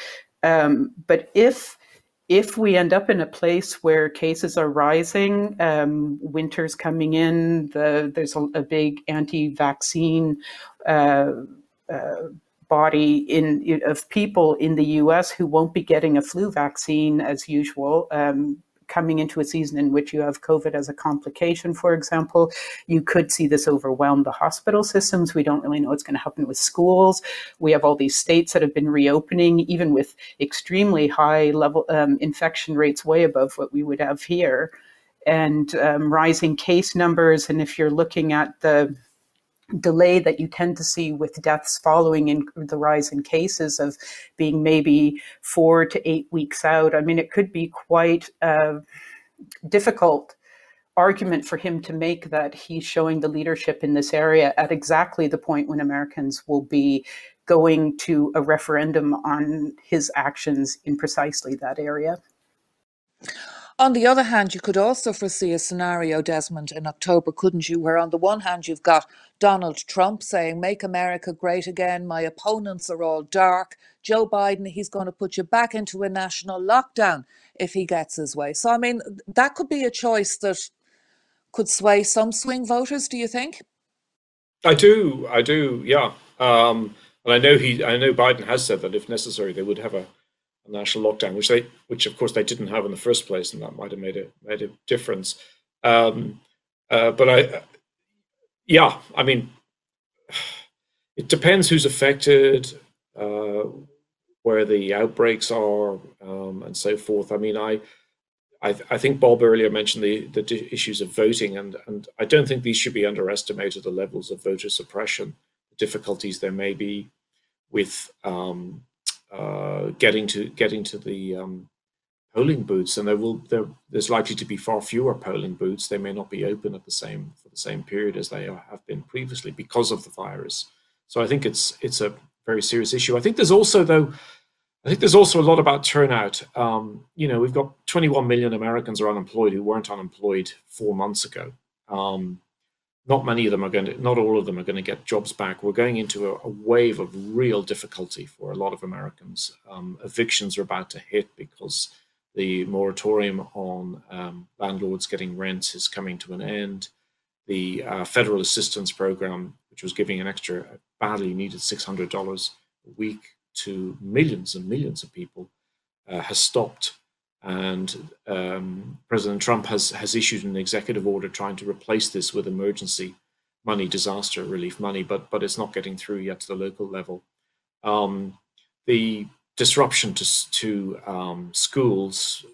But if we end up in a place where cases are rising, winter's coming in, there's a big anti-vaccine body of people in the U.S. who won't be getting a flu vaccine as usual, coming into a season in which you have COVID as a complication, for example, you could see this overwhelm the hospital systems. We don't really know what's going to happen with schools. We have all these states that have been reopening, even with extremely high level infection rates, way above what we would have here, and rising case numbers. And if you're looking at the delay that you tend to see with deaths following in the rise in cases of being maybe 4 to 8 weeks out. I mean, it could be quite a difficult argument for him to make that he's showing the leadership in this area at exactly the point when Americans will be going to a referendum on his actions in precisely that area. On the other hand, you could also foresee a scenario, Desmond, in October, couldn't you, where on the one hand you've got Donald Trump saying, make America great again, my opponents are all dark. Joe Biden, he's going to put you back into a national lockdown if he gets his way. So, I mean, that could be a choice that could sway some swing voters, do you think? I do, yeah. And I know Biden has said that if necessary, they would have a national lockdown, which of course they didn't have in the first place, and that might have made a difference. I mean, it depends who's affected, where the outbreaks are, and so forth. I mean, I think Bob earlier mentioned the issues of voting, and I don't think these should be underestimated. The levels of voter suppression, the difficulties there may be with getting to the polling booths, and there's likely to be far fewer polling booths. They may not be open at the same period as they have been previously because of the virus. So I think it's a very serious issue. I think there's also a lot about turnout. We've got 21 million Americans are unemployed who weren't unemployed 4 months ago. Not all of them are going to get jobs back. We're going into a wave of real difficulty for a lot of Americans. Evictions are about to hit because the moratorium on landlords getting rents is coming to an end. The federal assistance program, which was giving an extra badly needed $600 a week to millions and millions of people, has stopped. And President Trump has issued an executive order trying to replace this with emergency money, disaster relief money, but it's not getting through yet to the local level. The disruption to schools,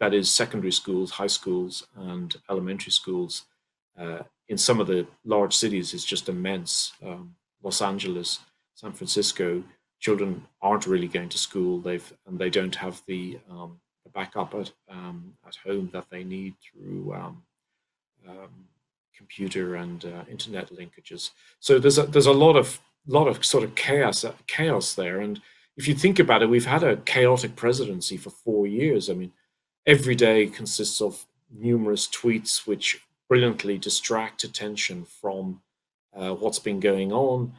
that is secondary schools, high schools, and elementary schools, in some of the large cities is just immense. Los Angeles, San Francisco, children aren't really going to school. They don't have the backup at home that they need through computer and internet linkages. So there's a lot of sort of chaos there. And if you think about it, we've had a chaotic presidency for 4 years. I mean, every day consists of numerous tweets which brilliantly distract attention from what's been going on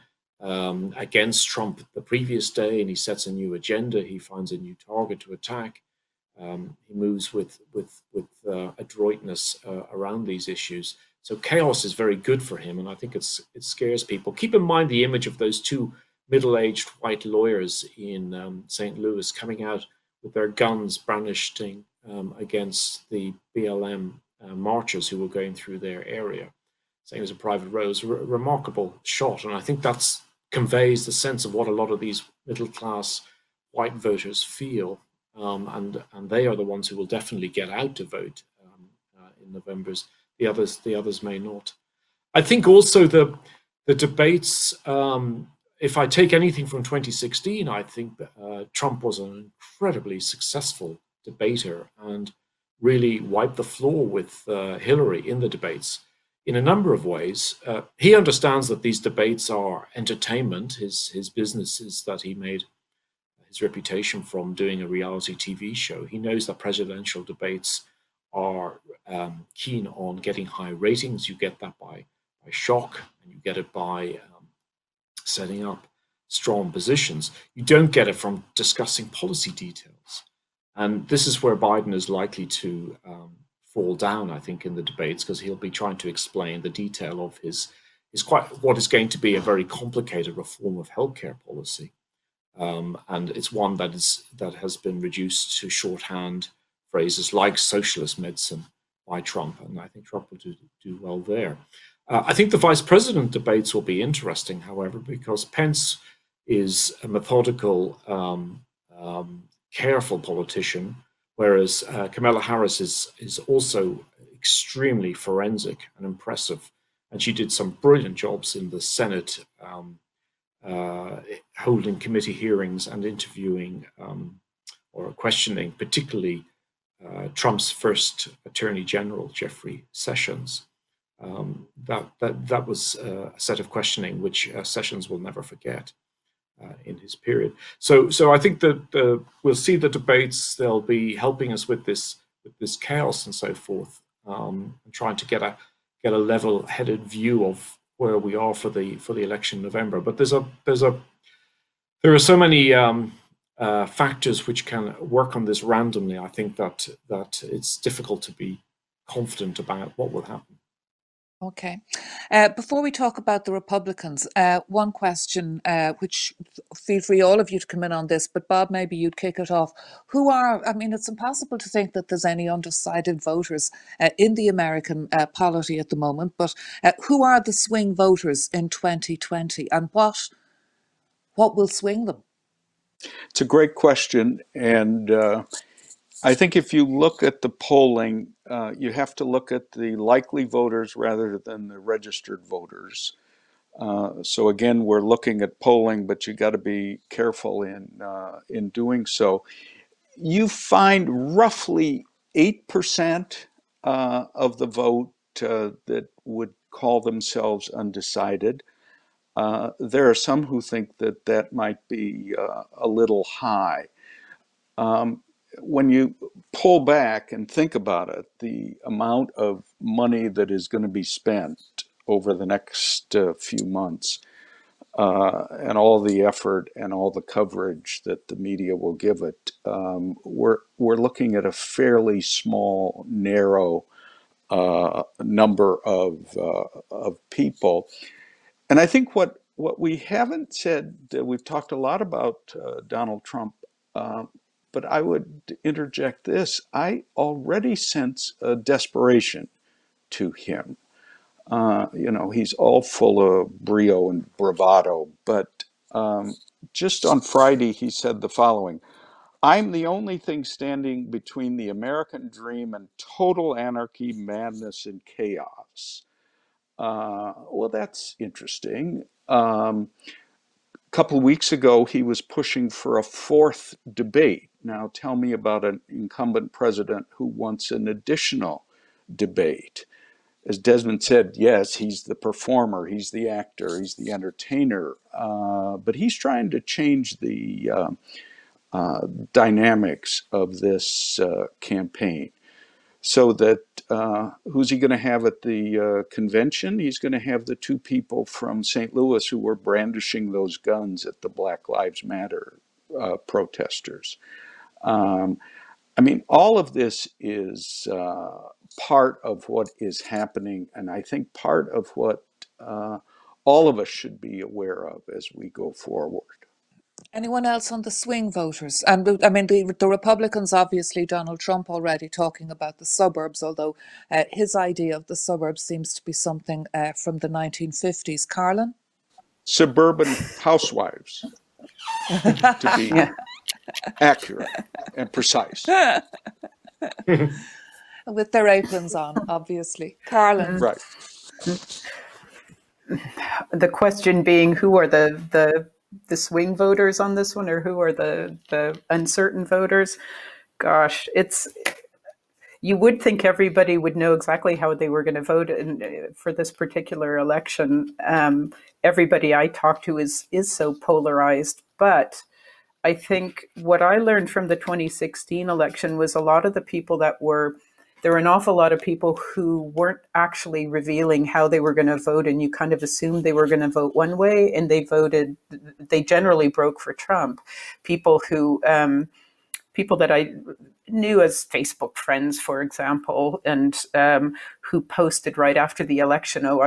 against Trump the previous day, and he sets a new agenda. He finds a new target to attack. He moves with adroitness around these issues. So chaos is very good for him, and I think it scares people. Keep in mind the image of those two middle-aged white lawyers in St. Louis coming out with their guns brandishing against the BLM marchers who were going through their area, saying it was a private road. It was a remarkable shot, and I think that conveys the sense of what a lot of these middle-class white voters feel. And they are the ones who will definitely get out to vote in November. The others may not. I think also the debates. If I take anything from 2016, I think Trump was an incredibly successful debater and really wiped the floor with Hillary in the debates in a number of ways. He understands that these debates are entertainment. His business is that he made his reputation from doing a reality TV show. He knows that presidential debates are keen on getting high ratings. You get that by shock, and you get it by setting up strong positions. You don't get it from discussing policy details. And this is where Biden is likely to fall down, I think, in the debates, because he'll be trying to explain the detail of what is going to be a very complicated reform of healthcare policy. And it's one that has been reduced to shorthand phrases like socialist medicine by Trump, and I think Trump will do well there. I think the vice president debates will be interesting, however, because Pence is a methodical, careful politician, whereas Kamala Harris is also extremely forensic and impressive, And she did some brilliant jobs in the Senate, holding committee hearings and interviewing or questioning, particularly Trump's first Attorney General, Jeffrey Sessions. That was a set of questioning which Sessions will never forget in his period. So I think that we'll see the debates. They'll be helping us with this chaos and so forth, and trying to get a level-headed view of where we are for the election in November. But there are so many factors which can work on this randomly. I think that it's difficult to be confident about what will happen. Okay. Before we talk about the Republicans, one question, which feel free all of you to come in on this, but Bob, maybe you'd kick it off. I mean, it's impossible to think that there's any undecided voters in the American polity at the moment, but who are the swing voters in 2020 and what will swing them? It's a great question. And I think if you look at the polling, you have to look at the likely voters rather than the registered voters. So again, we're looking at polling, but you got to be careful in doing so. You find roughly 8% of the vote that would call themselves undecided. There are some who think that might be a little high. When you pull back and think about it, the amount of money that is going to be spent over the next few months and all the effort and all the coverage that the media will give it, we're looking at a fairly small, narrow number of people. And I think what we haven't said, we've talked a lot about Donald Trump, but I would interject this. I already sense a desperation to him. You know, he's all full of brio and bravado, but just on Friday, he said the following: "I'm the only thing standing between the American dream and total anarchy, madness, and chaos." Well, that's interesting. A couple of weeks ago, he was pushing for a fourth debate. Now tell me about an incumbent president who wants an additional debate. As Desmond said, yes, he's the performer, he's the actor, he's the entertainer, but he's trying to change the dynamics of this campaign. So that who's he going to have at the convention? He's going to have the two people from St. Louis who were brandishing those guns at the Black Lives Matter protesters. I mean, all of this is part of what is happening, and I think part of what all of us should be aware of as we go forward. Anyone else on the swing voters? And I mean, the Republicans, obviously, Donald Trump already talking about the suburbs, although his idea of the suburbs seems to be something from the 1950s. Karlin? Suburban housewives, to be accurate and precise. With their aprons on, obviously. Karlin. Right. The question being, who are the swing voters on this one, or who are the uncertain voters? Gosh, you would think everybody would know exactly how they were going to vote for this particular election. Everybody I talk to is so polarized, but I think what I learned from the 2016 election was a lot of the people there were an awful lot of people who weren't actually revealing how they were going to vote, and you kind of assumed they were going to vote one way, and they generally broke for Trump. People who, people that I knew as Facebook friends, for example, and who posted right after the election, "Oh,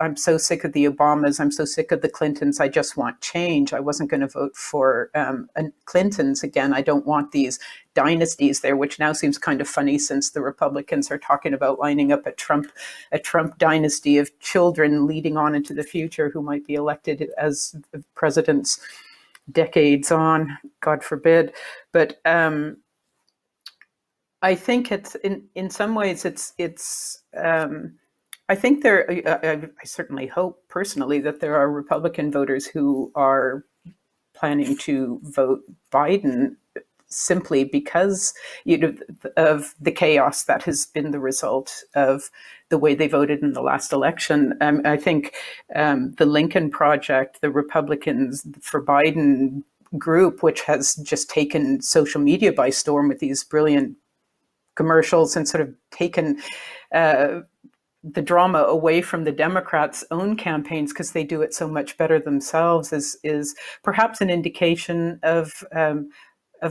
I'm so sick of the Obamas, I'm so sick of the Clintons, I just want change. I wasn't going to vote for Clintons again. I don't want these dynasties there," which now seems kind of funny since the Republicans are talking about lining up a Trump dynasty of children leading on into the future who might be elected as presidents decades on, God forbid. But I think it's in some ways it's I think there, I certainly hope personally that there are Republican voters who are planning to vote Biden simply because, you know, of the chaos that has been the result of the way they voted in the last election. I think the Lincoln Project, the Republicans for Biden group, which has just taken social media by storm with these brilliant commercials and sort of taken the drama away from the Democrats' own campaigns because they do it so much better themselves, is perhaps an indication of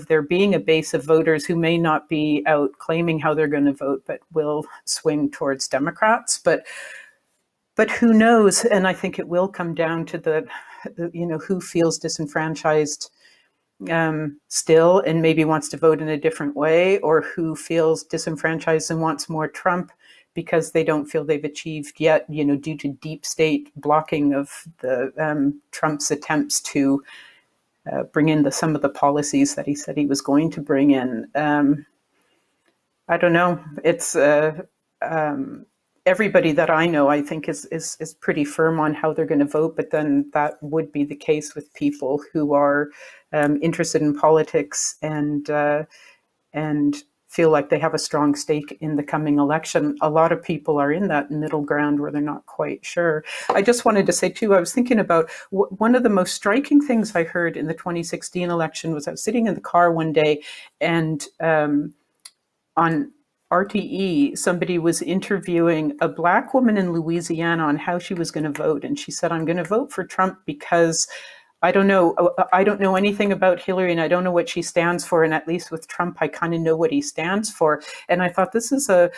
there being a base of voters who may not be out claiming how they're going to vote, but will swing towards Democrats. But who knows? And I think it will come down to the, you know, who feels disenfranchised still and maybe wants to vote in a different way, or who feels disenfranchised and wants more Trump because they don't feel they've achieved yet, you know, due to deep state blocking of the Trump's attempts to bring in some of the policies that he said he was going to bring in. I don't know. It's everybody that I know, I think, is pretty firm on how they're going to vote. But then that would be the case with people who are interested in politics and feel like they have a strong stake in the coming election. A lot of people are in that middle ground where they're not quite sure. I just wanted to say too, I was thinking about one of the most striking things I heard in the 2016 election was I was sitting in the car one day and on RTE, somebody was interviewing a Black woman in Louisiana on how she was going to vote. And she said, "I'm going to vote for Trump because I don't know anything about Hillary and I don't know what she stands for. And at least with Trump, I kind of know what he stands for." And I thought, this is a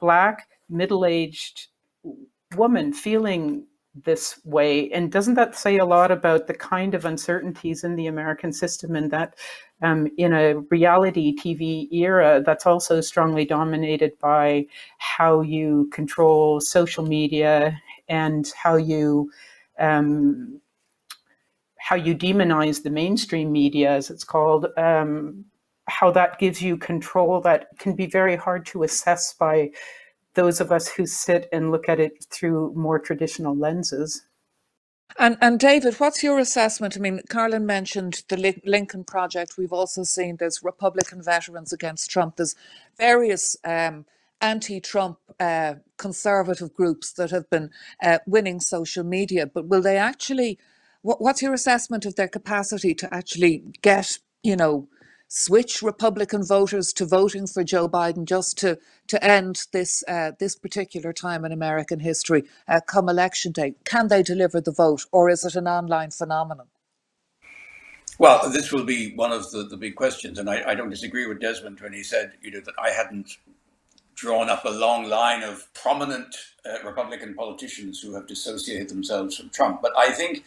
Black middle-aged woman feeling this way. And doesn't that say a lot about the kind of uncertainties in the American system, and that in a reality TV era that's also strongly dominated by how you control social media and how you demonize the mainstream media, as it's called, how that gives you control that can be very hard to assess by those of us who sit and look at it through more traditional lenses. And David, what's your assessment? I mean, Karlin mentioned the Lincoln Project. We've also seen there's Republican Veterans Against Trump. There's various anti-Trump conservative groups that have been winning social media. But will they actually... What's your assessment of their capacity to actually get, you know, switch Republican voters to voting for Joe Biden just to end this this particular time in American history come election day? Can they deliver the vote, or is it an online phenomenon? Well, this will be one of the big questions. And I don't disagree with Desmond when he said, you know, that I hadn't drawn up a long line of prominent Republican politicians who have dissociated themselves from Trump. But I think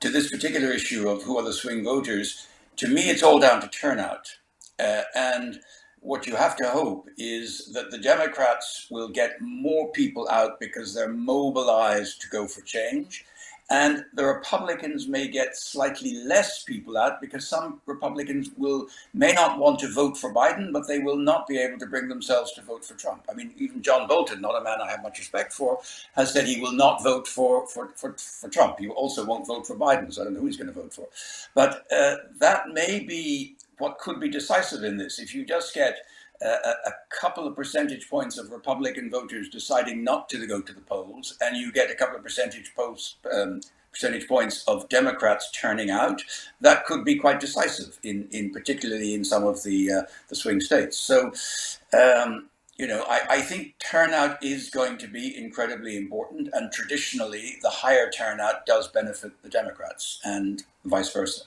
to this particular issue of who are the swing voters, to me, it's all down to turnout. And what you have to hope is that the Democrats will get more people out because they're mobilized to go for change. And the Republicans may get slightly less people out because some Republicans may not want to vote for Biden, but they will not be able to bring themselves to vote for Trump. I mean, even John Bolton, not a man I have much respect for, has said he will not vote for Trump. He also won't vote for Biden, so I don't know who he's going to vote for. But that may be what could be decisive in this. If you just get a couple of percentage points of Republican voters deciding not to go to the polls, and you get a couple of percentage points of Democrats turning out, that could be quite decisive, in particularly in some of the swing states. So, you know, I think turnout is going to be incredibly important, and traditionally, the higher turnout does benefit the Democrats, and vice versa.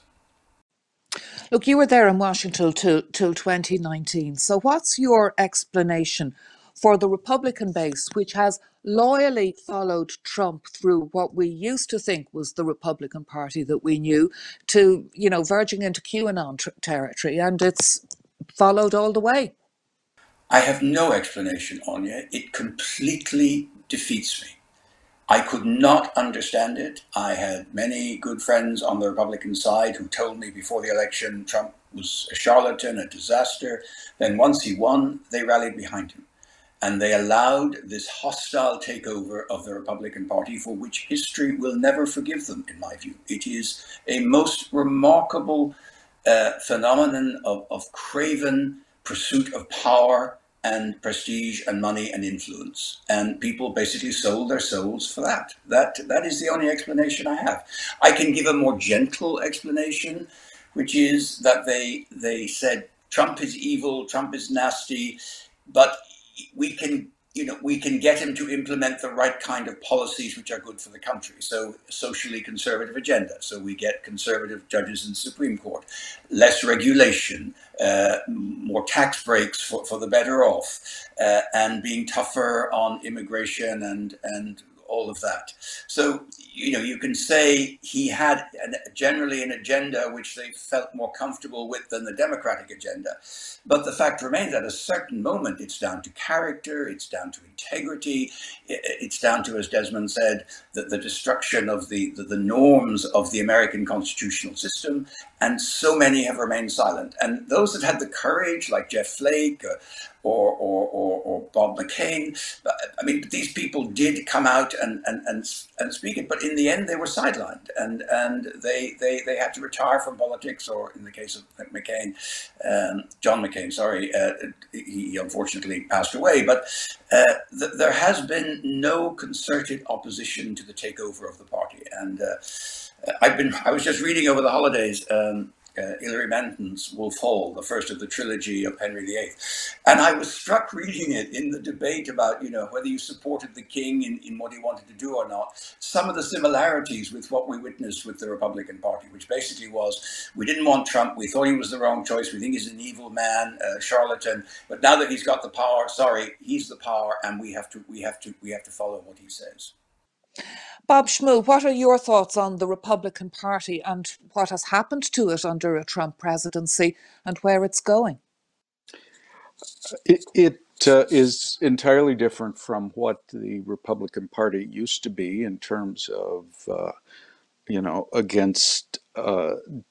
Look, you were there in Washington till 2019. So what's your explanation for the Republican base, which has loyally followed Trump through what we used to think was the Republican Party that we knew, to, you know, verging into QAnon territory, and it's followed all the way? I have no explanation, Áine. It completely defeats me. I could not understand it. I had many good friends on the Republican side who told me before the election Trump was a charlatan, a disaster. Then once he won, they rallied behind him. And they allowed this hostile takeover of the Republican Party, for which history will never forgive them, in my view. It is a most remarkable phenomenon of craven pursuit of power and prestige and money and influence. And people basically sold their souls for that. That is the only explanation I have. I can give a more gentle explanation, which is that they said, Trump is evil, Trump is nasty, but we can get him to implement the right kind of policies which are good for the country. So socially conservative agenda. So we get conservative judges in the Supreme Court, less regulation, more tax breaks for the better off, and being tougher on immigration and all of that. So, you can say he had generally an agenda which they felt more comfortable with than the Democratic agenda. But the fact remains that at a certain moment, it's down to character, it's down to integrity, it's down to, as Desmond said, the destruction of the norms of the American constitutional system. And so many have remained silent. And those that had the courage, like Jeff Flake, or Bob McCain. I mean, these people did come out and speak it, but in the end they were sidelined and they had to retire from politics, or in the case of McCain, John McCain, sorry, he unfortunately passed away, but there has been no concerted opposition to the takeover of the party. And I was just reading over the holidays, Hilary Manton's Wolf Hall, the first of the trilogy of Henry VIII. And I was struck reading it in the debate about, whether you supported the king in what he wanted to do or not, some of the similarities with what we witnessed with the Republican Party, which basically was, we didn't want Trump, we thought he was the wrong choice, we think he's an evil man, charlatan, but now that he's got the power, sorry, he's the power, and we have to follow what he says. Bob Schmuhl, what are your thoughts on the Republican Party and what has happened to it under a Trump presidency and where it's going? It is entirely different from what the Republican Party used to be in terms of, against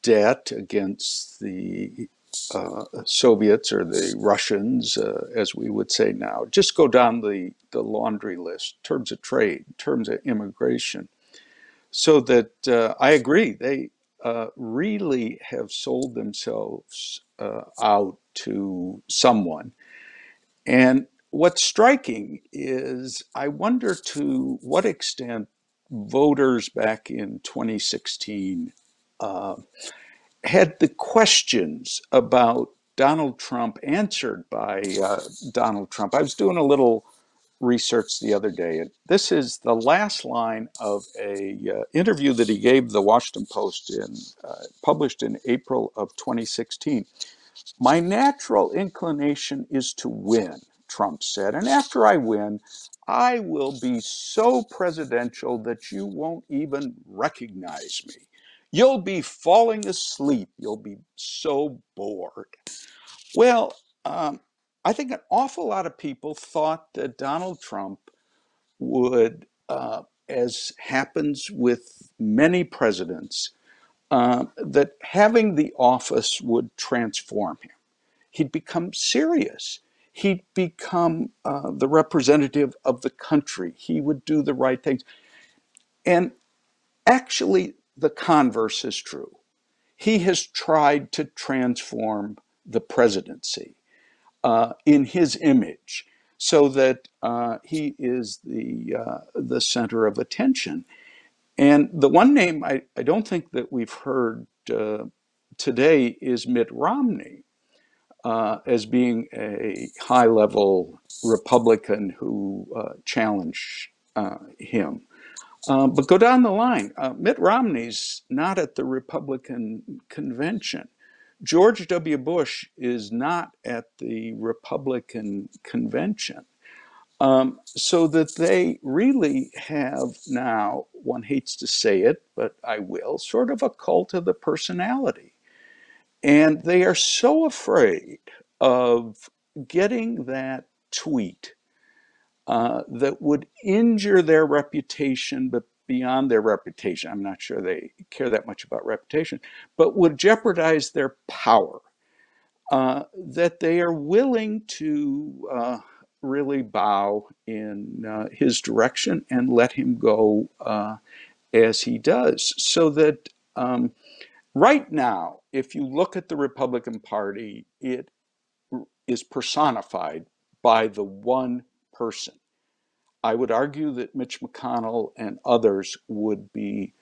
debt, against the Soviets or the Russians, as we would say now. Just go down the laundry list, in terms of trade, in terms of immigration. So that I agree, they really have sold themselves out to someone. And what's striking is, I wonder to what extent voters back in 2016 had the questions about Donald Trump answered by Donald Trump. I was doing a little research the other day, and this is the last line of a interview that he gave the Washington Post published in April of 2016. "My natural inclination is to win," Trump said, "and after I win, I will be so presidential that you won't even recognize me. You'll be falling asleep. You'll be so bored." Well, I think an awful lot of people thought that Donald Trump would, as happens with many presidents, that having the office would transform him. He'd become serious. He'd become the representative of the country. He would do the right things. And actually, the converse is true. He has tried to transform the presidency in his image, so that he is the center of attention. And the one name I don't think that we've heard today is Mitt Romney, as being a high-level Republican who challenged him. But go down the line. Mitt Romney's not at the Republican convention. George W. Bush is not at the Republican convention. So that they really have now, one hates to say it, but I will, sort of a cult of the personality. And they are so afraid of getting that tweet that would injure their reputation, but beyond their reputation, I'm not sure they care that much about reputation, but would jeopardize their power, that they are willing to really bow in his direction and let him go as he does. So that right now, if you look at the Republican Party, it is personified by the one person. I would argue that Mitch McConnell and others would be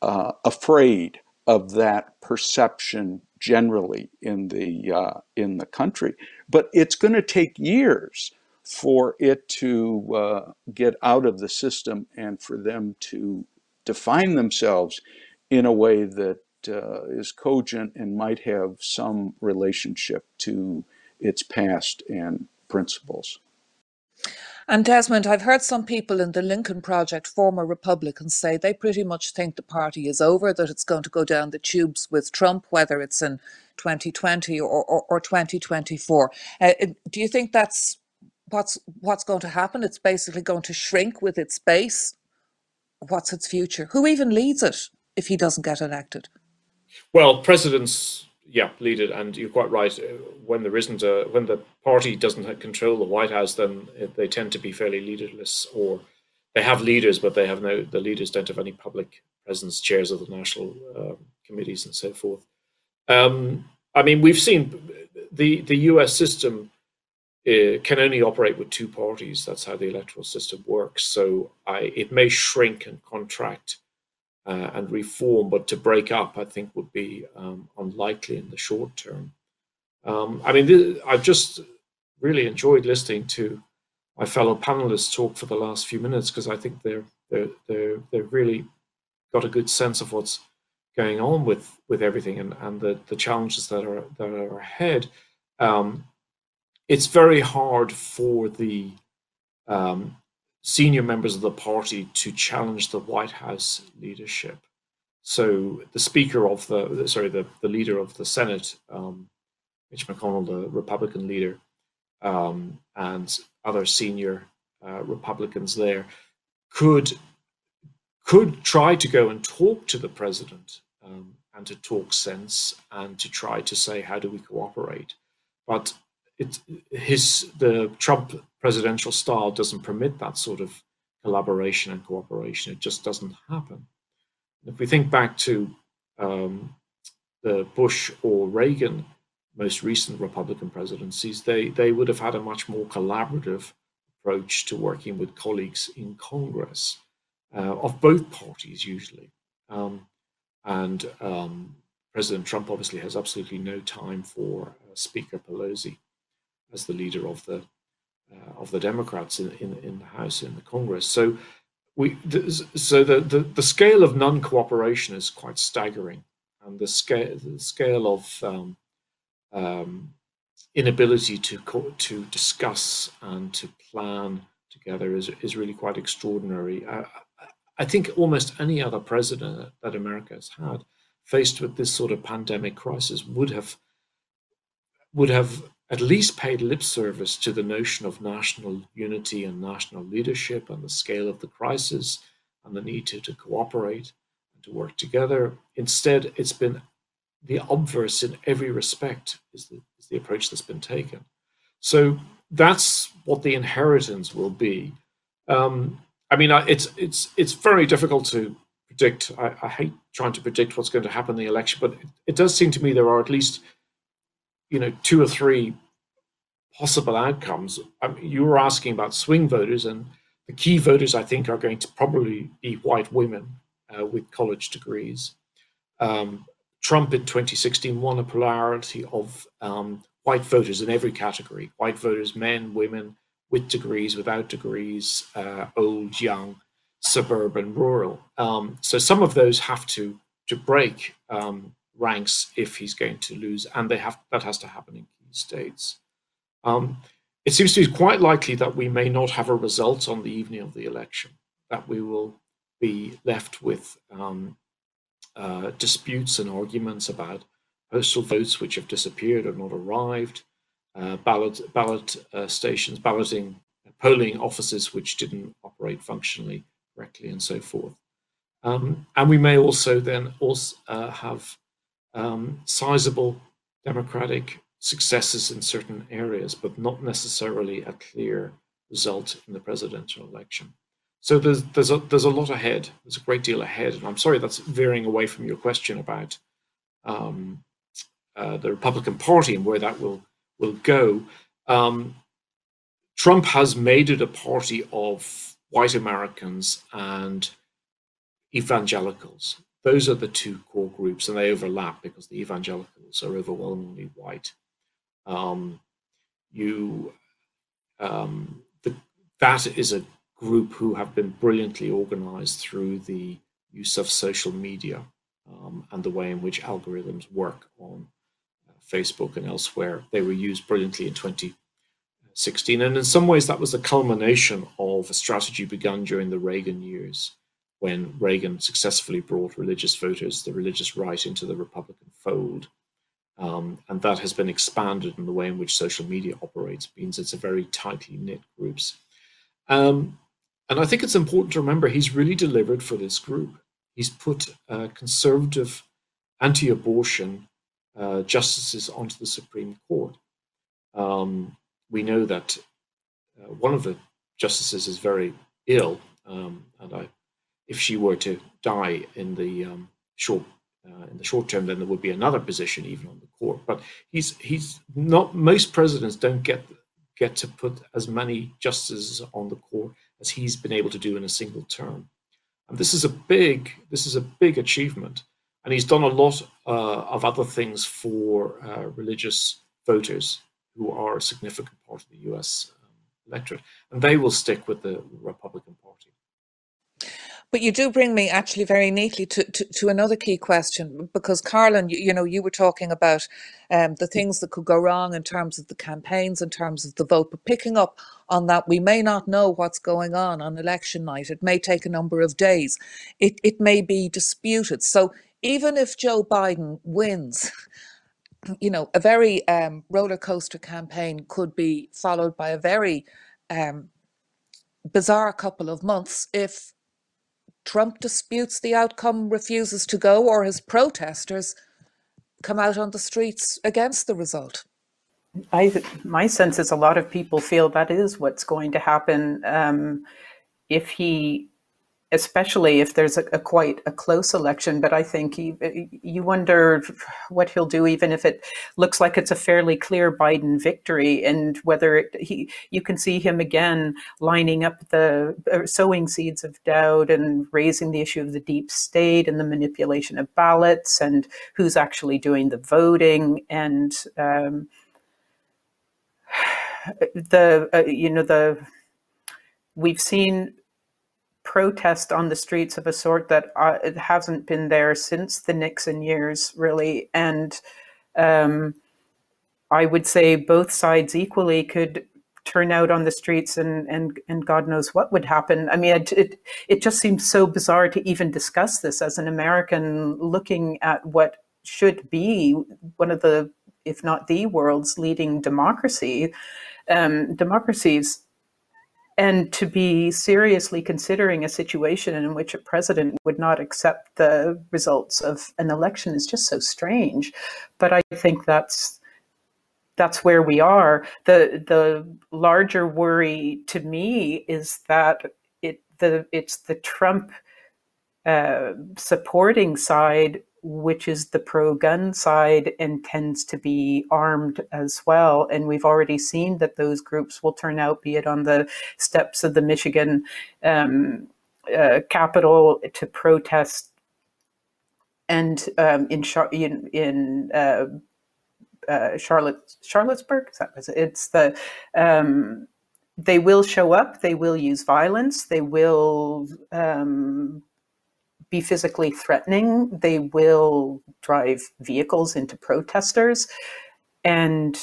afraid of that perception generally in the country, but it's going to take years for it to get out of the system and for them to define themselves in a way that is cogent and might have some relationship to its past and principles. And Desmond, I've heard some people in the Lincoln Project, former Republicans, say they pretty much think the party is over, that it's going to go down the tubes with Trump, whether it's in 2020 or 2024. Do you think that's what's going to happen? It's basically going to shrink with its base. What's its future? Who even leads it if he doesn't get elected? Well, presidents, yeah, lead it, and you're quite right. When there isn't a, when the party doesn't control the White House, then they tend to be fairly leaderless, or they have leaders, but they have no. The leaders don't have any public presence, chairs of the national committees and so forth. I mean, we've seen the U.S. system can only operate with two parties. That's how the electoral system works. So it may shrink and contract and reform, but to break up, I think, would be unlikely in the short term. I mean, I've just really enjoyed listening to my fellow panelists talk for the last few minutes, because I think they've really got a good sense of what's going on with everything and the challenges that are ahead. It's very hard for the senior members of the party to challenge the White House leadership. So the the leader of the Senate, Mitch McConnell, the Republican leader, and other senior Republicans there could try to go and talk to the president and to talk sense and to try to say, how do we cooperate? But the Trump presidential style doesn't permit that sort of collaboration and cooperation. It just doesn't happen. If we think back to the Bush or Reagan, most recent Republican presidencies, they would have had a much more collaborative approach to working with colleagues in Congress of both parties usually. President Trump obviously has absolutely no time for Speaker Pelosi as the leader of the Democrats in the House, in the Congress. So the scale of non-cooperation is quite staggering, and the scale of inability to discuss and to plan together is really quite extraordinary. I think almost any other president that America has had, faced with this sort of pandemic crisis, would have at least paid lip service to the notion of national unity and national leadership and the scale of the crisis and the need to cooperate and to work together. Instead, it's been the obverse in every respect is the approach that's been taken. So that's what the inheritance will be. I mean, it's very difficult to predict. I hate trying to predict what's going to happen in the election, but it does seem to me there are at least, you know, two or three possible outcomes. I mean, you were asking about swing voters, and the key voters, I think, are going to probably be white women with college degrees. Trump in 2016 won a plurality of white voters in every category: white voters, men, women, with degrees, without degrees, old, young, suburban, rural. So some of those have to break ranks if he's going to lose, and that has to happen in key states. It seems to be quite likely that we may not have a result on the evening of the election, that we will be left with disputes and arguments about postal votes which have disappeared or not arrived, ballot stations, balloting, polling offices which didn't operate functionally correctly, and so forth. And we may also then have sizable Democratic successes in certain areas, but not necessarily a clear result in the presidential election. So there's a lot ahead. There's a great deal ahead. And I'm sorry that's veering away from your question about the Republican Party and where that will go. Trump has made it a party of white Americans and evangelicals. Those are the two core groups, and they overlap because the evangelicals are overwhelmingly white. That is a group who have been brilliantly organized through the use of social media and the way in which algorithms work on Facebook and elsewhere. They were used brilliantly in 2016. And in some ways, that was the culmination of a strategy begun during the Reagan years, when Reagan successfully brought religious voters, the religious right, into the Republican fold. And that has been expanded in the way in which social media operates, means it's a very tightly knit groups. And I think it's important to remember he's really delivered for this group. He's put conservative, anti-abortion justices onto the Supreme Court. We know that one of the justices is very ill, if she were to die in the short term, then there would be another position even on the court. But he's not. Most presidents don't get to put as many justices on the court as he's been able to do in a single term, and this is a big achievement. And he's done a lot of other things for religious voters who are a significant part of the U.S. Electorate, and they will stick with the Republican Party. But you do bring me actually very neatly to another key question, because Karlin, you were talking about the things that could go wrong in terms of the campaigns, in terms of the vote, but picking up on that, we may not know what's going on election night. It may take a number of days. It may be disputed. So even if Joe Biden wins, a very roller coaster campaign could be followed by a very bizarre couple of months if Trump disputes the outcome, refuses to go, or his protesters come out on the streets against the result. My sense is a lot of people feel that is what's going to happen if he, especially if there's a quite a close election. But I think you wonder what he'll do, even if it looks like it's a fairly clear Biden victory, and whether you can see him again lining up the sowing seeds of doubt and raising the issue of the deep state and the manipulation of ballots and who's actually doing the voting, and we've seen protest on the streets of a sort that it hasn't been there since the Nixon years, really. And I would say both sides equally could turn out on the streets, and God knows what would happen. I mean, it just seems so bizarre to even discuss this as an American looking at what should be one of the, if not the world's leading democracies. And to be seriously considering a situation in which a president would not accept the results of an election is just so strange. But I think that's where we are. The larger worry to me is that it's the Trump supporting side, which is the pro-gun side and tends to be armed as well. And we've already seen that those groups will turn out, be it on the steps of the Michigan Capitol to protest, and in Charlottesburg, that was it. It's the they will show up, they will use violence, they will be physically threatening, they will drive vehicles into protesters. And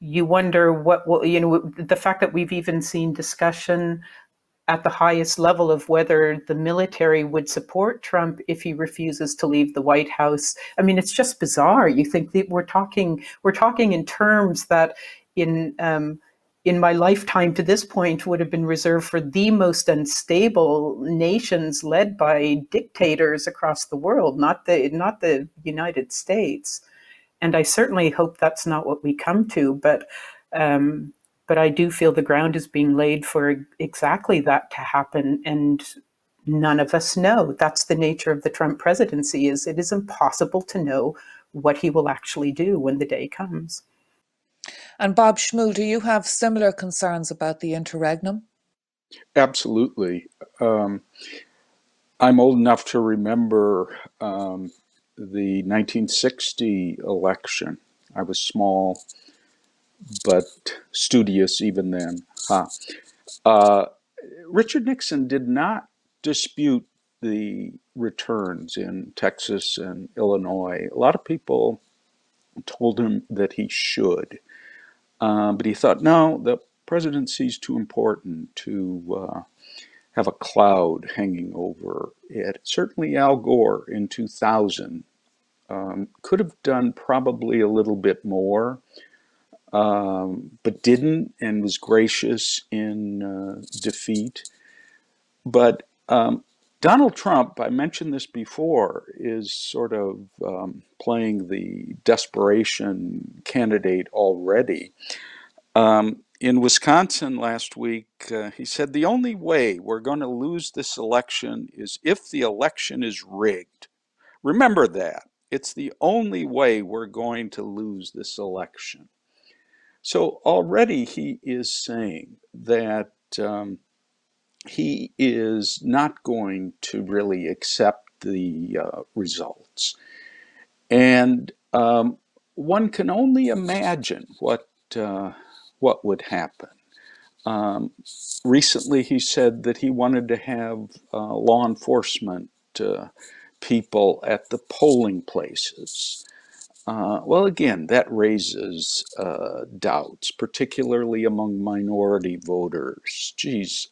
you wonder what will, the fact that we've even seen discussion at the highest level of whether the military would support Trump if he refuses to leave the White House. I mean, it's just bizarre. You think that we're talking in terms that in my lifetime to this point would have been reserved for the most unstable nations led by dictators across the world, not the United States. And I certainly hope that's not what we come to, but I do feel the ground is being laid for exactly that to happen. And none of us know. That's the nature of the Trump presidency, is it is impossible to know what he will actually do when the day comes. And Bob Schmuhl, do you have similar concerns about the interregnum? Absolutely. I'm old enough to remember the 1960 election. I was small, but studious even then. Richard Nixon did not dispute the returns in Texas and Illinois. A lot of people told him that he should, but he thought, no, the presidency's too important to have a cloud hanging over it. Certainly Al Gore in 2000 could have done probably a little bit more, but didn't, and was gracious in defeat. But Donald Trump, I mentioned this before, is sort of playing the desperation candidate already. In Wisconsin last week, he said, the only way we're going to lose this election is if the election is rigged. Remember that. It's the only way we're going to lose this election. So already he is saying that he is not going to really accept the results. And one can only imagine what would happen. Recently, he said that he wanted to have law enforcement people at the polling places. Well, again, that raises doubts, particularly among minority voters. Geez,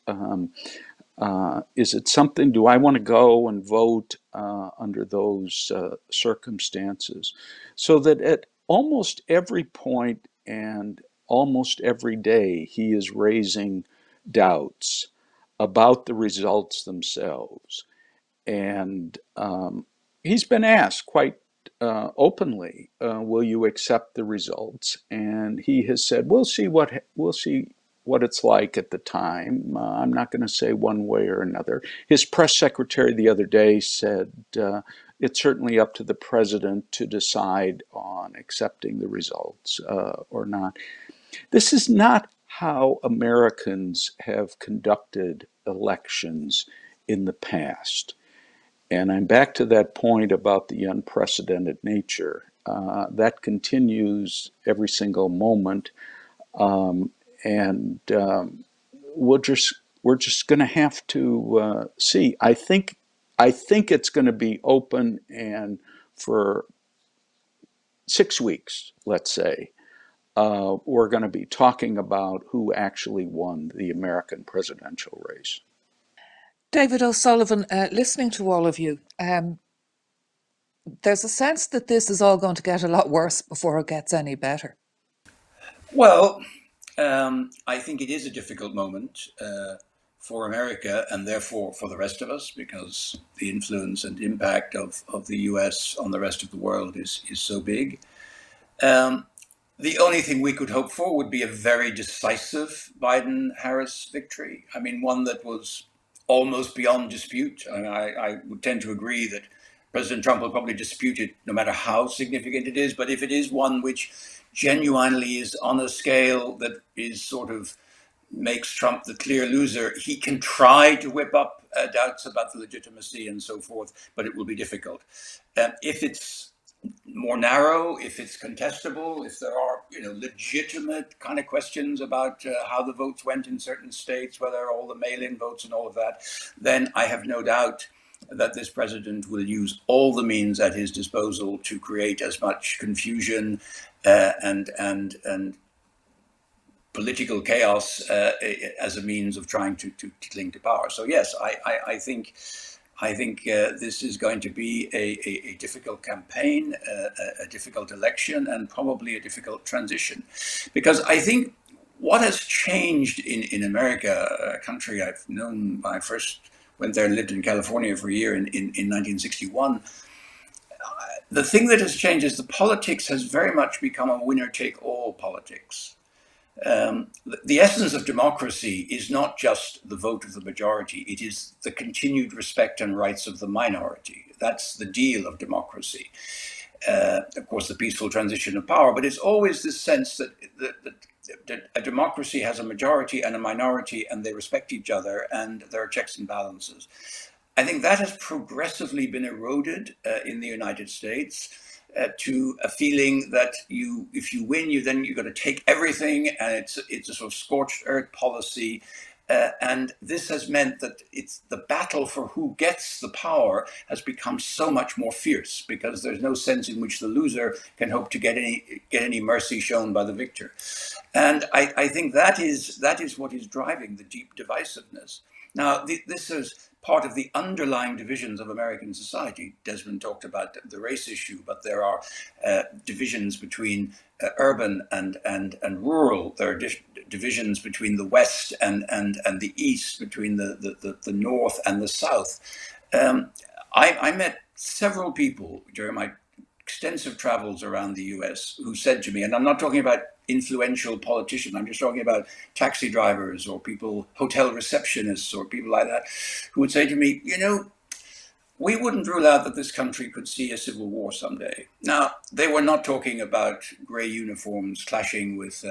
is it something, do I want to go and vote under those circumstances? So that at almost every point and almost every day, he is raising doubts about the results themselves. And he's been asked quite openly, will you accept the results? And he has said, we'll see what it's like at the time. I'm not going to say one way or another. His press secretary the other day said, it's certainly up to the president to decide on accepting the results or not. This is not how Americans have conducted elections in the past. And I'm back to that point about the unprecedented nature. That continues every single moment. We're just going to have to see. I think it's going to be open and for 6 weeks, let's say, we're going to be talking about who actually won the American presidential race. David O'Sullivan, listening to all of you, there's a sense that this is all going to get a lot worse before it gets any better. Well, I think it is a difficult moment for America and therefore for the rest of us, because the influence and impact of the US on the rest of the world is so big. The only thing we could hope for would be a very decisive Biden-Harris victory. I mean, one that was almost beyond dispute. And I would tend to agree that President Trump will probably dispute it no matter how significant it is. But if it is one which genuinely is on a scale that is sort of makes Trump the clear loser, he can try to whip up doubts about the legitimacy and so forth, but it will be difficult. If it's more narrow, if it's contestable, if there are, you know, legitimate kind of questions about how the votes went in certain states, whether all the mail-in votes and all of that, then I have no doubt that this president will use all the means at his disposal to create as much confusion and political chaos as a means of trying to cling to power. So yes, I think this is going to be a difficult campaign, a difficult election, and probably a difficult transition. Because I think what has changed in America, a country I've known, I first went there and lived in California for a year in 1961, the thing that has changed is the politics has very much become a winner-take-all politics. The essence of democracy is not just the vote of the majority, it is the continued respect and rights of the minority. That's the deal of democracy. Of course, the peaceful transition of power, but it's always this sense that a democracy has a majority and a minority, and they respect each other, and there are checks and balances. I think that has progressively been eroded in the United States to a feeling that if you win, you've got to take everything, and it's a sort of scorched earth policy. And this has meant that it's the battle for who gets the power has become so much more fierce, because there's no sense in which the loser can hope to get any mercy shown by the victor. And I think that is what is driving the deep divisiveness. Now, this is part of the underlying divisions of American society. Desmond talked about the race issue, but there are divisions between urban and rural. There are divisions between the West and the East, between the North and the South. I met several people during my extensive travels around the US who said to me, and I'm not talking about influential politicians, I'm just talking about taxi drivers or people, hotel receptionists or people like that, who would say to me, you know, we wouldn't rule out that this country could see a civil war someday. Now, they were not talking about gray uniforms clashing with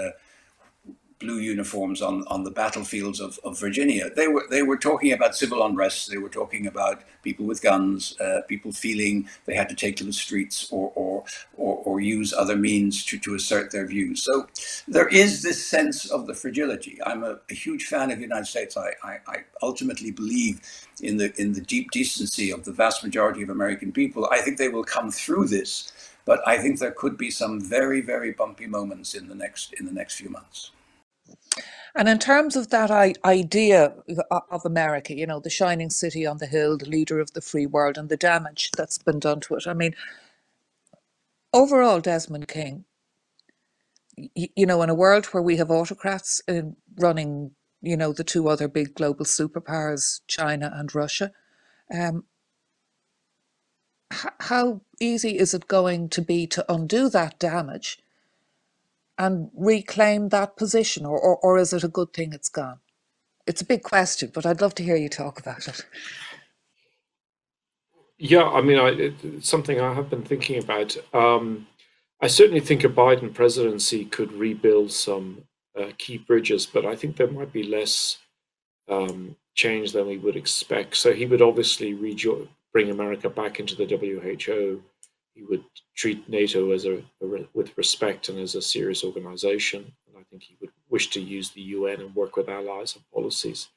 blue uniforms on the battlefields of Virginia. They were talking about civil unrest. They were talking about people with guns, people feeling they had to take to the streets or use other means to assert their views. So there is this sense of the fragility. I'm a huge fan of the United States. I ultimately believe in the deep decency of the vast majority of American people. I think they will come through this, but I think there could be some very, very bumpy moments in the next few months. And in terms of that idea of America, you know, the shining city on the hill, the leader of the free world, and the damage that's been done to it. I mean, overall, Desmond King, you know, in a world where we have autocrats running, you know, the two other big global superpowers, China and Russia, how easy is it going to be to undo that damage and reclaim that position, or is it a good thing it's gone? It's a big question, but I'd love to hear you talk about it. Yeah, I mean, it's something I have been thinking about. I certainly think a Biden presidency could rebuild some key bridges, but I think there might be less change than we would expect. So he would obviously bring America back into the WHO. He would treat NATO as with respect and as a serious organization. And I think he would wish to use the UN and work with allies on policies.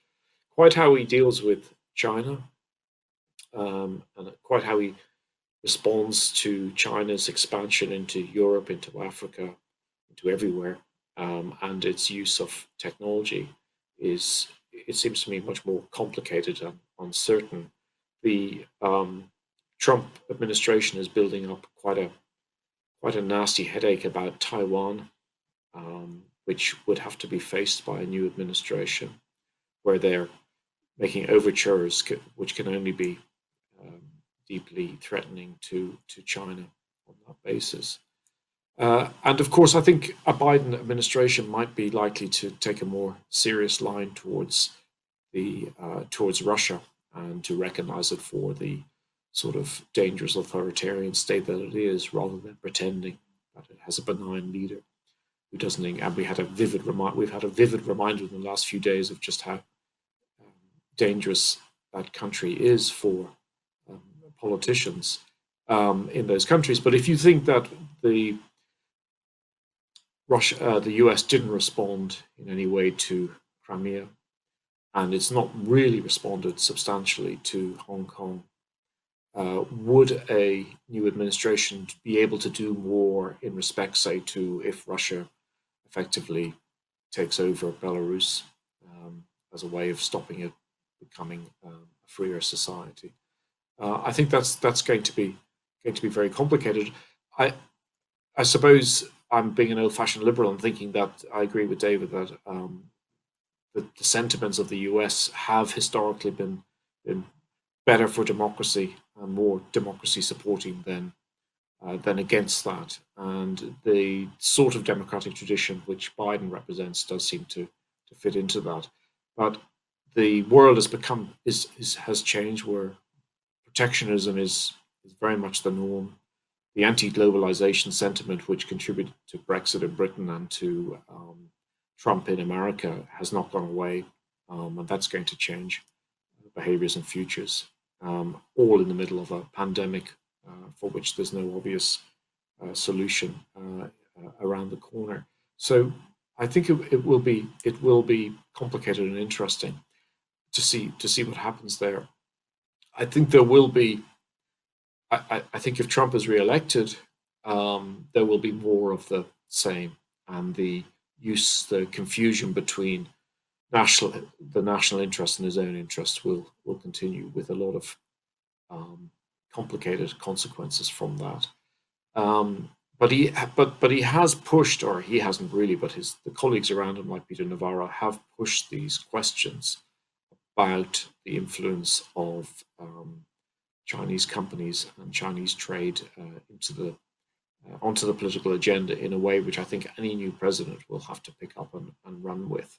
Quite how he deals with China and quite how he responds to China's expansion into Europe, into Africa, into everywhere, and its use of technology is, it seems to me, much more complicated and uncertain. The Trump administration is building up quite a nasty headache about Taiwan, which would have to be faced by a new administration, where they're making overtures which can only be deeply threatening to China on that basis. And of course, I think a Biden administration might be likely to take a more serious line towards towards Russia, and to recognize it for the sort of dangerous authoritarian state that it is, rather than pretending that it has a benign leader who doesn't. And we've had a vivid reminder in the last few days of just how dangerous that country is for politicians in those countries. But if you think that the US didn't respond in any way to Crimea, and it's not really responded substantially to Hong Kong, would a new administration be able to do more in respect, say, to if Russia effectively takes over Belarus as a way of stopping it becoming a freer society? I think that's going to be very complicated. I suppose I'm being an old-fashioned liberal and thinking that I agree with David that the sentiments of the US have historically been better for democracy and more democracy supporting than than against that. And the sort of democratic tradition which Biden represents does seem to fit into that. But the world has become, has changed, where protectionism is very much the norm. The anti-globalization sentiment, which contributed to Brexit in Britain and to Trump in America, has not gone away, and that's going to change behaviors and futures, all in the middle of a pandemic for which there's no obvious solution around the corner. So I think it will be complicated and interesting to see what happens there. I think there will be. I think if Trump is re-elected, there will be more of the same, and the confusion between the national interest and his own interest will continue, with a lot of complicated consequences from that. But he has pushed, or he hasn't really, but the colleagues around him, like Peter Navarro, have pushed these questions about the influence of Chinese companies and Chinese trade onto the political agenda in a way which I think any new president will have to pick up and run with.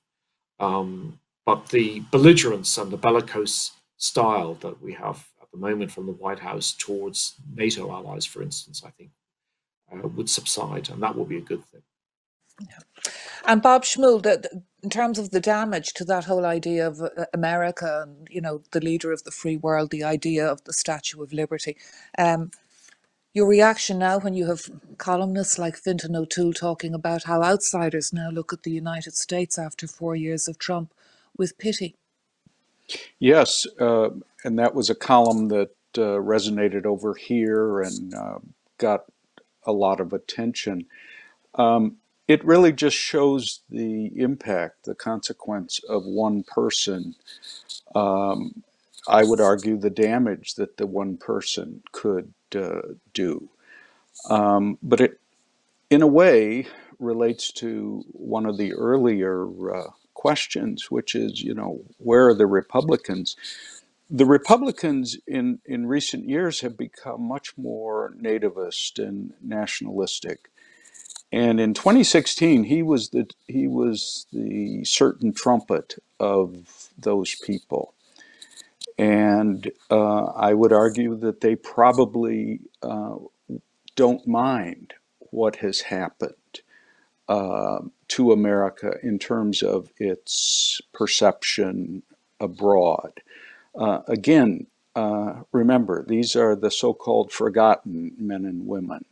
But the belligerence and the bellicose style that we have at the moment from the White House towards NATO allies, for instance, I think would subside, and that will be a good thing. Yeah. And Bob Schmuhl, in terms of the damage to that whole idea of America and, you know, the leader of the free world, the idea of the Statue of Liberty, your reaction now when you have columnists like Fintan O'Toole talking about how outsiders now look at the United States after 4 years of Trump with pity. Yes, and that was a column that resonated over here and got a lot of attention. It really just shows the impact, the consequence of one person. I would argue the damage that the one person could do. But it, in a way, relates to one of the earlier questions, which is, you know, where are the Republicans? The Republicans in recent years have become much more nativist and nationalistic. And in 2016, he was the certain trumpet of those people. And I would argue that they probably don't mind what has happened to America in terms of its perception abroad. Again, remember, these are the so-called forgotten men and women.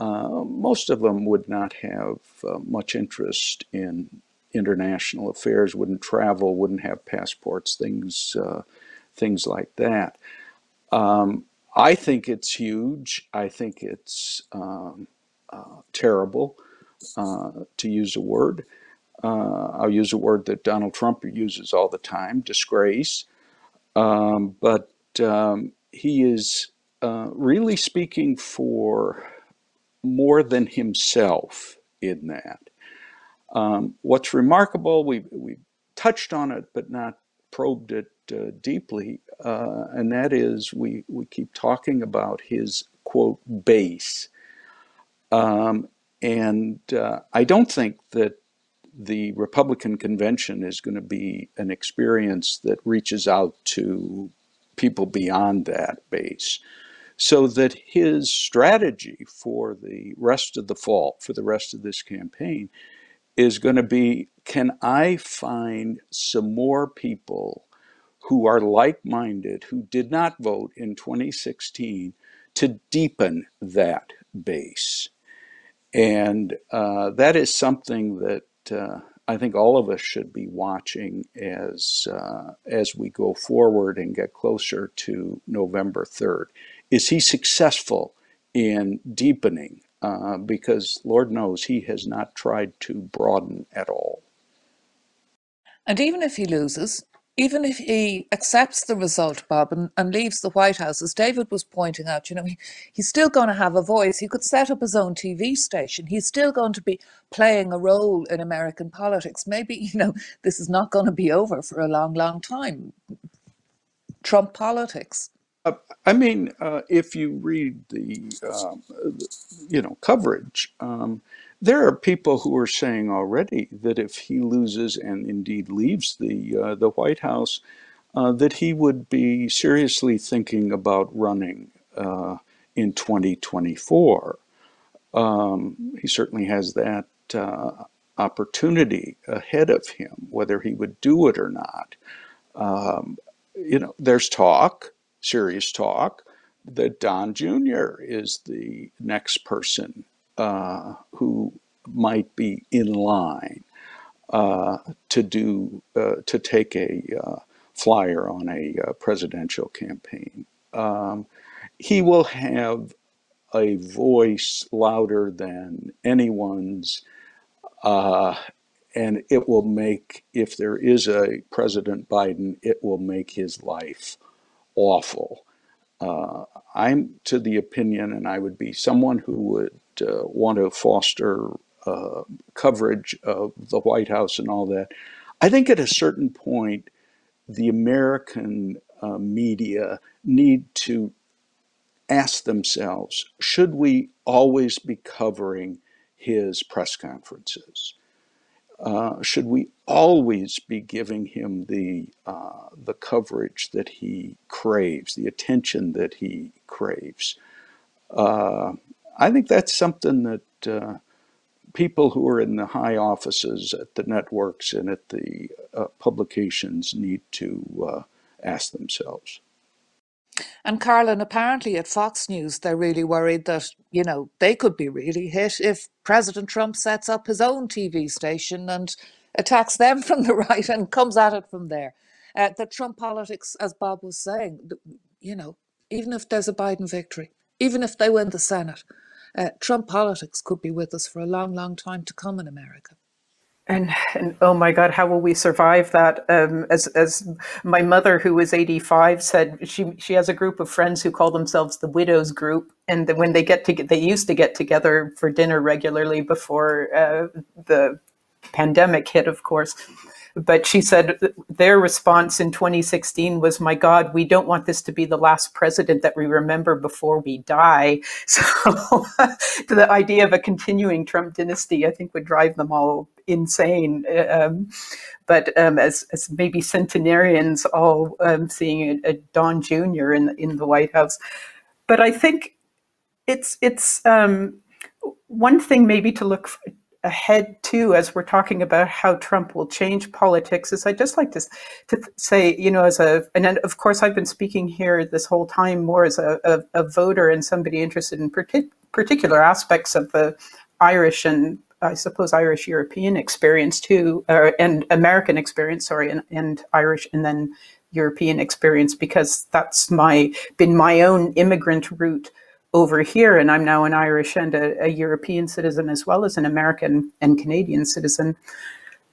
Most of them would not have much interest in international affairs, wouldn't travel, wouldn't have passports, things like that. I think it's huge. I think it's terrible, to use a word. I'll use a word that Donald Trump uses all the time, disgrace. But he is really speaking for more than himself in that. What's remarkable, we touched on it but not probed it deeply, and that is we keep talking about his, quote, base. And I don't think that the Republican convention is going to be an experience that reaches out to people beyond that base. So that his strategy for the rest of the fall, for the rest of this campaign, is going to be, can I find some more people who are like-minded, who did not vote in 2016, to deepen that base? And that is something that I think all of us should be watching as we go forward and get closer to November 3rd. Is he successful in deepening? Because Lord knows he has not tried to broaden at all. And even if he loses, even if he accepts the result, Bob, and leaves the White House, as David was pointing out, you know, he's still going to have a voice. He could set up his own TV station. He's still going to be playing a role in American politics. Maybe, you know, this is not going to be over for a long, long time. Trump politics. I mean, if you read the, coverage, there are people who are saying already that if he loses and indeed leaves the White House, that he would be seriously thinking about running in 2024. He certainly has that opportunity ahead of him, whether he would do it or not. There's talk, serious talk, that Don Jr. is the next person who might be in line to take a flyer on a presidential campaign. He will have a voice louder than anyone's, and it will make, if there is a President Biden, it will make his life awful. I'm to the opinion, and I would be someone who would want to foster coverage of the White House and all that. I think at a certain point, the American media need to ask themselves, should we always be covering his press conferences? Should we always be giving him the coverage that he craves, the attention that he craves? I think that's something that people who are in the high offices at the networks and at the publications need to ask themselves. And Karlin, apparently at Fox News, they're really worried that, you know, they could be really hit if President Trump sets up his own TV station and attacks them from the right and comes at it from there. The Trump politics, as Bob was saying, you know, even if there's a Biden victory, even if they win the Senate, Trump politics could be with us for a long, long time to come in America. And oh my God, how will we survive that? As my mother, who was 85, said, she has a group of friends who call themselves the widows group, and when they they used to get together for dinner regularly before the pandemic hit, of course. But she said their response in 2016 was, my God, we don't want this to be the last president that we remember before we die. So to the idea of a continuing Trump dynasty, I think would drive them all insane. But as maybe centenarians, all seeing a Don Jr. in the White House. But I think it's one thing maybe to look for ahead too, as we're talking about how Trump will change politics, is I'd just like to say, you know, and of course I've been speaking here this whole time more as a voter and somebody interested in particular aspects of the Irish and I suppose Irish European experience too, and American experience, sorry, and Irish and then European experience, because that's been my own immigrant route over here, and I'm now an Irish and a European citizen as well as an American and Canadian citizen,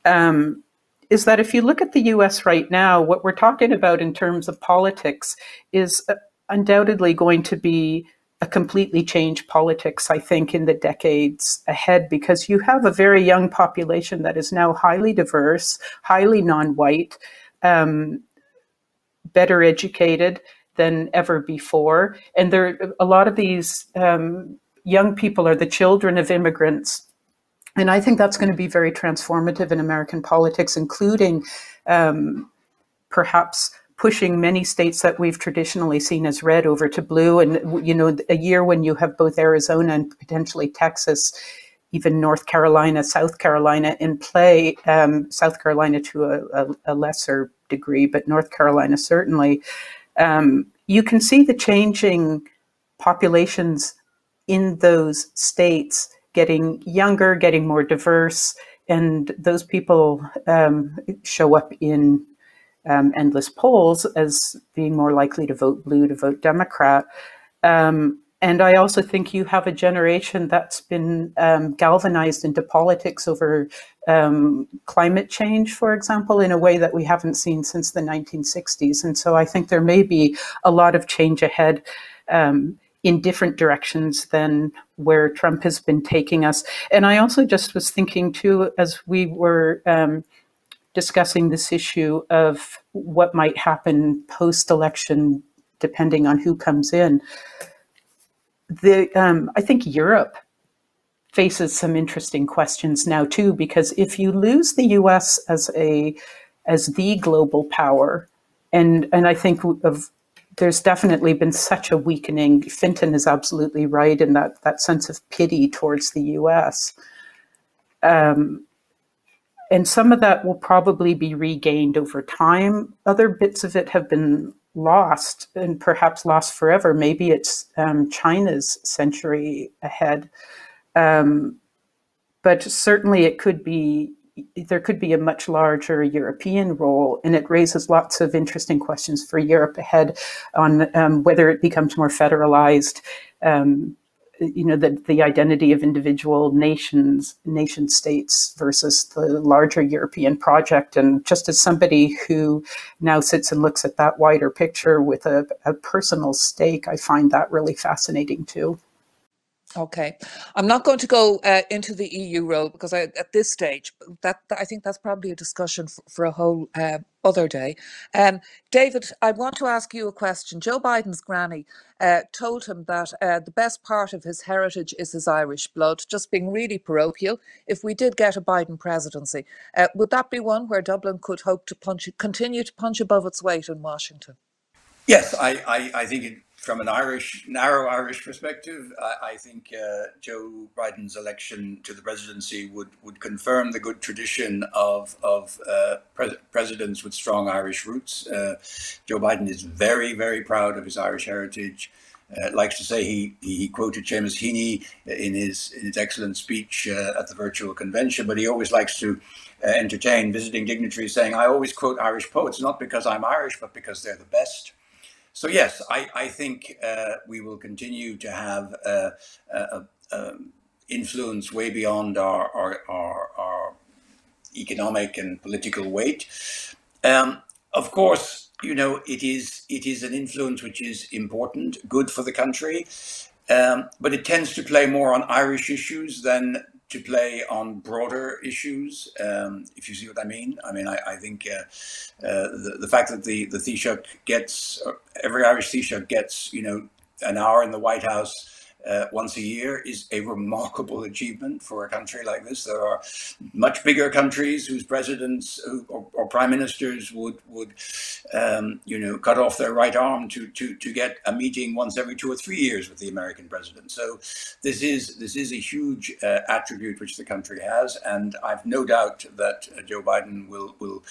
is that if you look at the US right now, what we're talking about in terms of politics is undoubtedly going to be a completely changed politics, I think, in the decades ahead, because you have a very young population that is now highly diverse, highly non-white, better educated than ever before. And a lot of these young people are the children of immigrants. And I think that's going to be very transformative in American politics, including perhaps pushing many states that we've traditionally seen as red over to blue. And, you know, a year when you have both Arizona and potentially Texas, even North Carolina, South Carolina in play, South Carolina to a lesser degree, but North Carolina certainly. You can see the changing populations in those states getting younger, getting more diverse, and those people show up in endless polls as being more likely to vote blue, to vote Democrat. And I also think you have a generation that's been galvanized into politics over climate change, for example, in a way that we haven't seen since the 1960s. And so I think there may be a lot of change ahead in different directions than where Trump has been taking us. And I also just was thinking too, as we were discussing this issue of what might happen post-election depending on who comes in. I think Europe faces some interesting questions now too, because if you lose the U.S. as the global power, and I think there's definitely been such a weakening. Fintan is absolutely right in that sense of pity towards the U.S. And some of that will probably be regained over time. Other bits of it have been lost and perhaps lost forever. Maybe it's China's century ahead. But certainly there could be a much larger European role, and it raises lots of interesting questions for Europe ahead on whether it becomes more federalized, the identity of individual nation states versus the larger European project. And just as somebody who now sits and looks at that wider picture with a personal stake, I find that really fascinating too. Okay, I'm not going to go into the EU role because at this stage, I think that's probably a discussion for a whole other day. David, I want to ask you a question. Joe Biden's granny told him that the best part of his heritage is his Irish blood, just being really parochial. If we did get a Biden presidency, would that be one where Dublin could hope to continue to punch above its weight in Washington? Yes, I think it, from an narrow Irish perspective, I think Joe Biden's election to the presidency would confirm the good tradition of presidents with strong Irish roots. Joe Biden is very, very proud of his Irish heritage. Likes to say he quoted Seamus Heaney in his excellent speech at the virtual convention, but he always likes to entertain visiting dignitaries saying, "I always quote Irish poets, not because I'm Irish, but because they're the best." So yes, I think we will continue to have influence way beyond our economic and political weight. Of course, it is an influence which is important, good for the country, but it tends to play more on Irish issues than to play on broader issues, if you see what I mean. I think the fact that the Taoiseach gets, every Irish Taoiseach gets, an hour in the White House once a year is a remarkable achievement for a country like this. There are much bigger countries whose presidents or prime ministers would cut off their right arm to get a meeting once every 2 or 3 years with the American president. So this is a huge attribute which the country has, and I've no doubt that Joe Biden will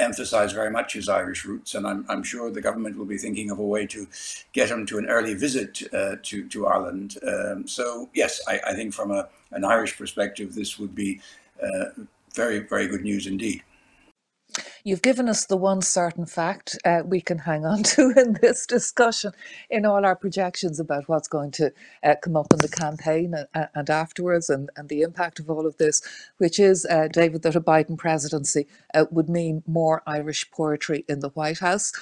emphasize very much his Irish roots, and I'm sure the government will be thinking of a way to get him to an early visit to Ireland. So yes, I think from an Irish perspective, this would be very, very good news indeed. You've given us the one certain fact we can hang on to in this discussion, in all our projections about what's going to come up in the campaign and afterwards, and the impact of all of this, which is, David, that a Biden presidency would mean more Irish poetry in the White House.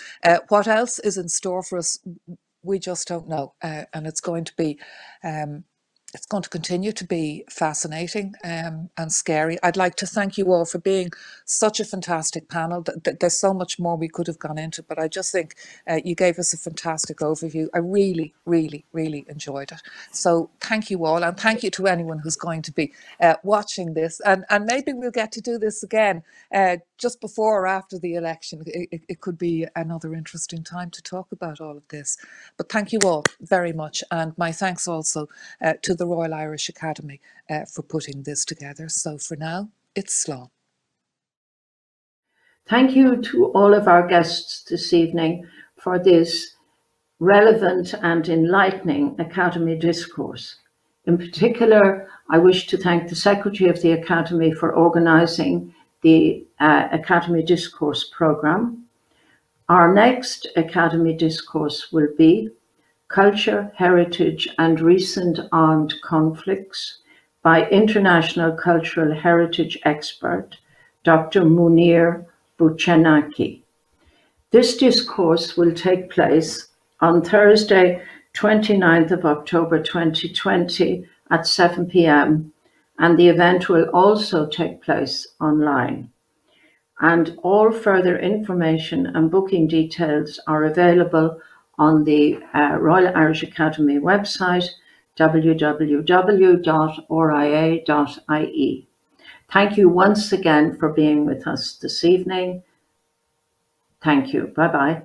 What else is in store for us? We just don't know, and it's going to be, it's going to continue to be fascinating and scary. I'd like to thank you all for being such a fantastic panel. There's so much more we could have gone into, but I just think you gave us a fantastic overview. I really, really, really enjoyed it. So thank you all, and thank you to anyone who's going to be watching this. And maybe we'll get to do this again just before or after the election. It could be another interesting time to talk about all of this. But thank you all very much, and my thanks also to the Royal Irish Academy for putting this together. So for now, it's Slán. Thank you to all of our guests this evening for this relevant and enlightening Academy discourse. In particular, I wish to thank the Secretary of the Academy for organising the Academy Discourse programme. Our next Academy discourse will be Culture, Heritage and Recent Armed Conflicts by international cultural heritage expert, Dr. Munir Buchenaki. This discourse will take place on Thursday, 29th of October, 2020 at 7 p.m. and the event will also take place online. And all further information and booking details are available on the Royal Irish Academy website, www.ria.ie. Thank you once again for being with us this evening. Thank you. Bye-bye.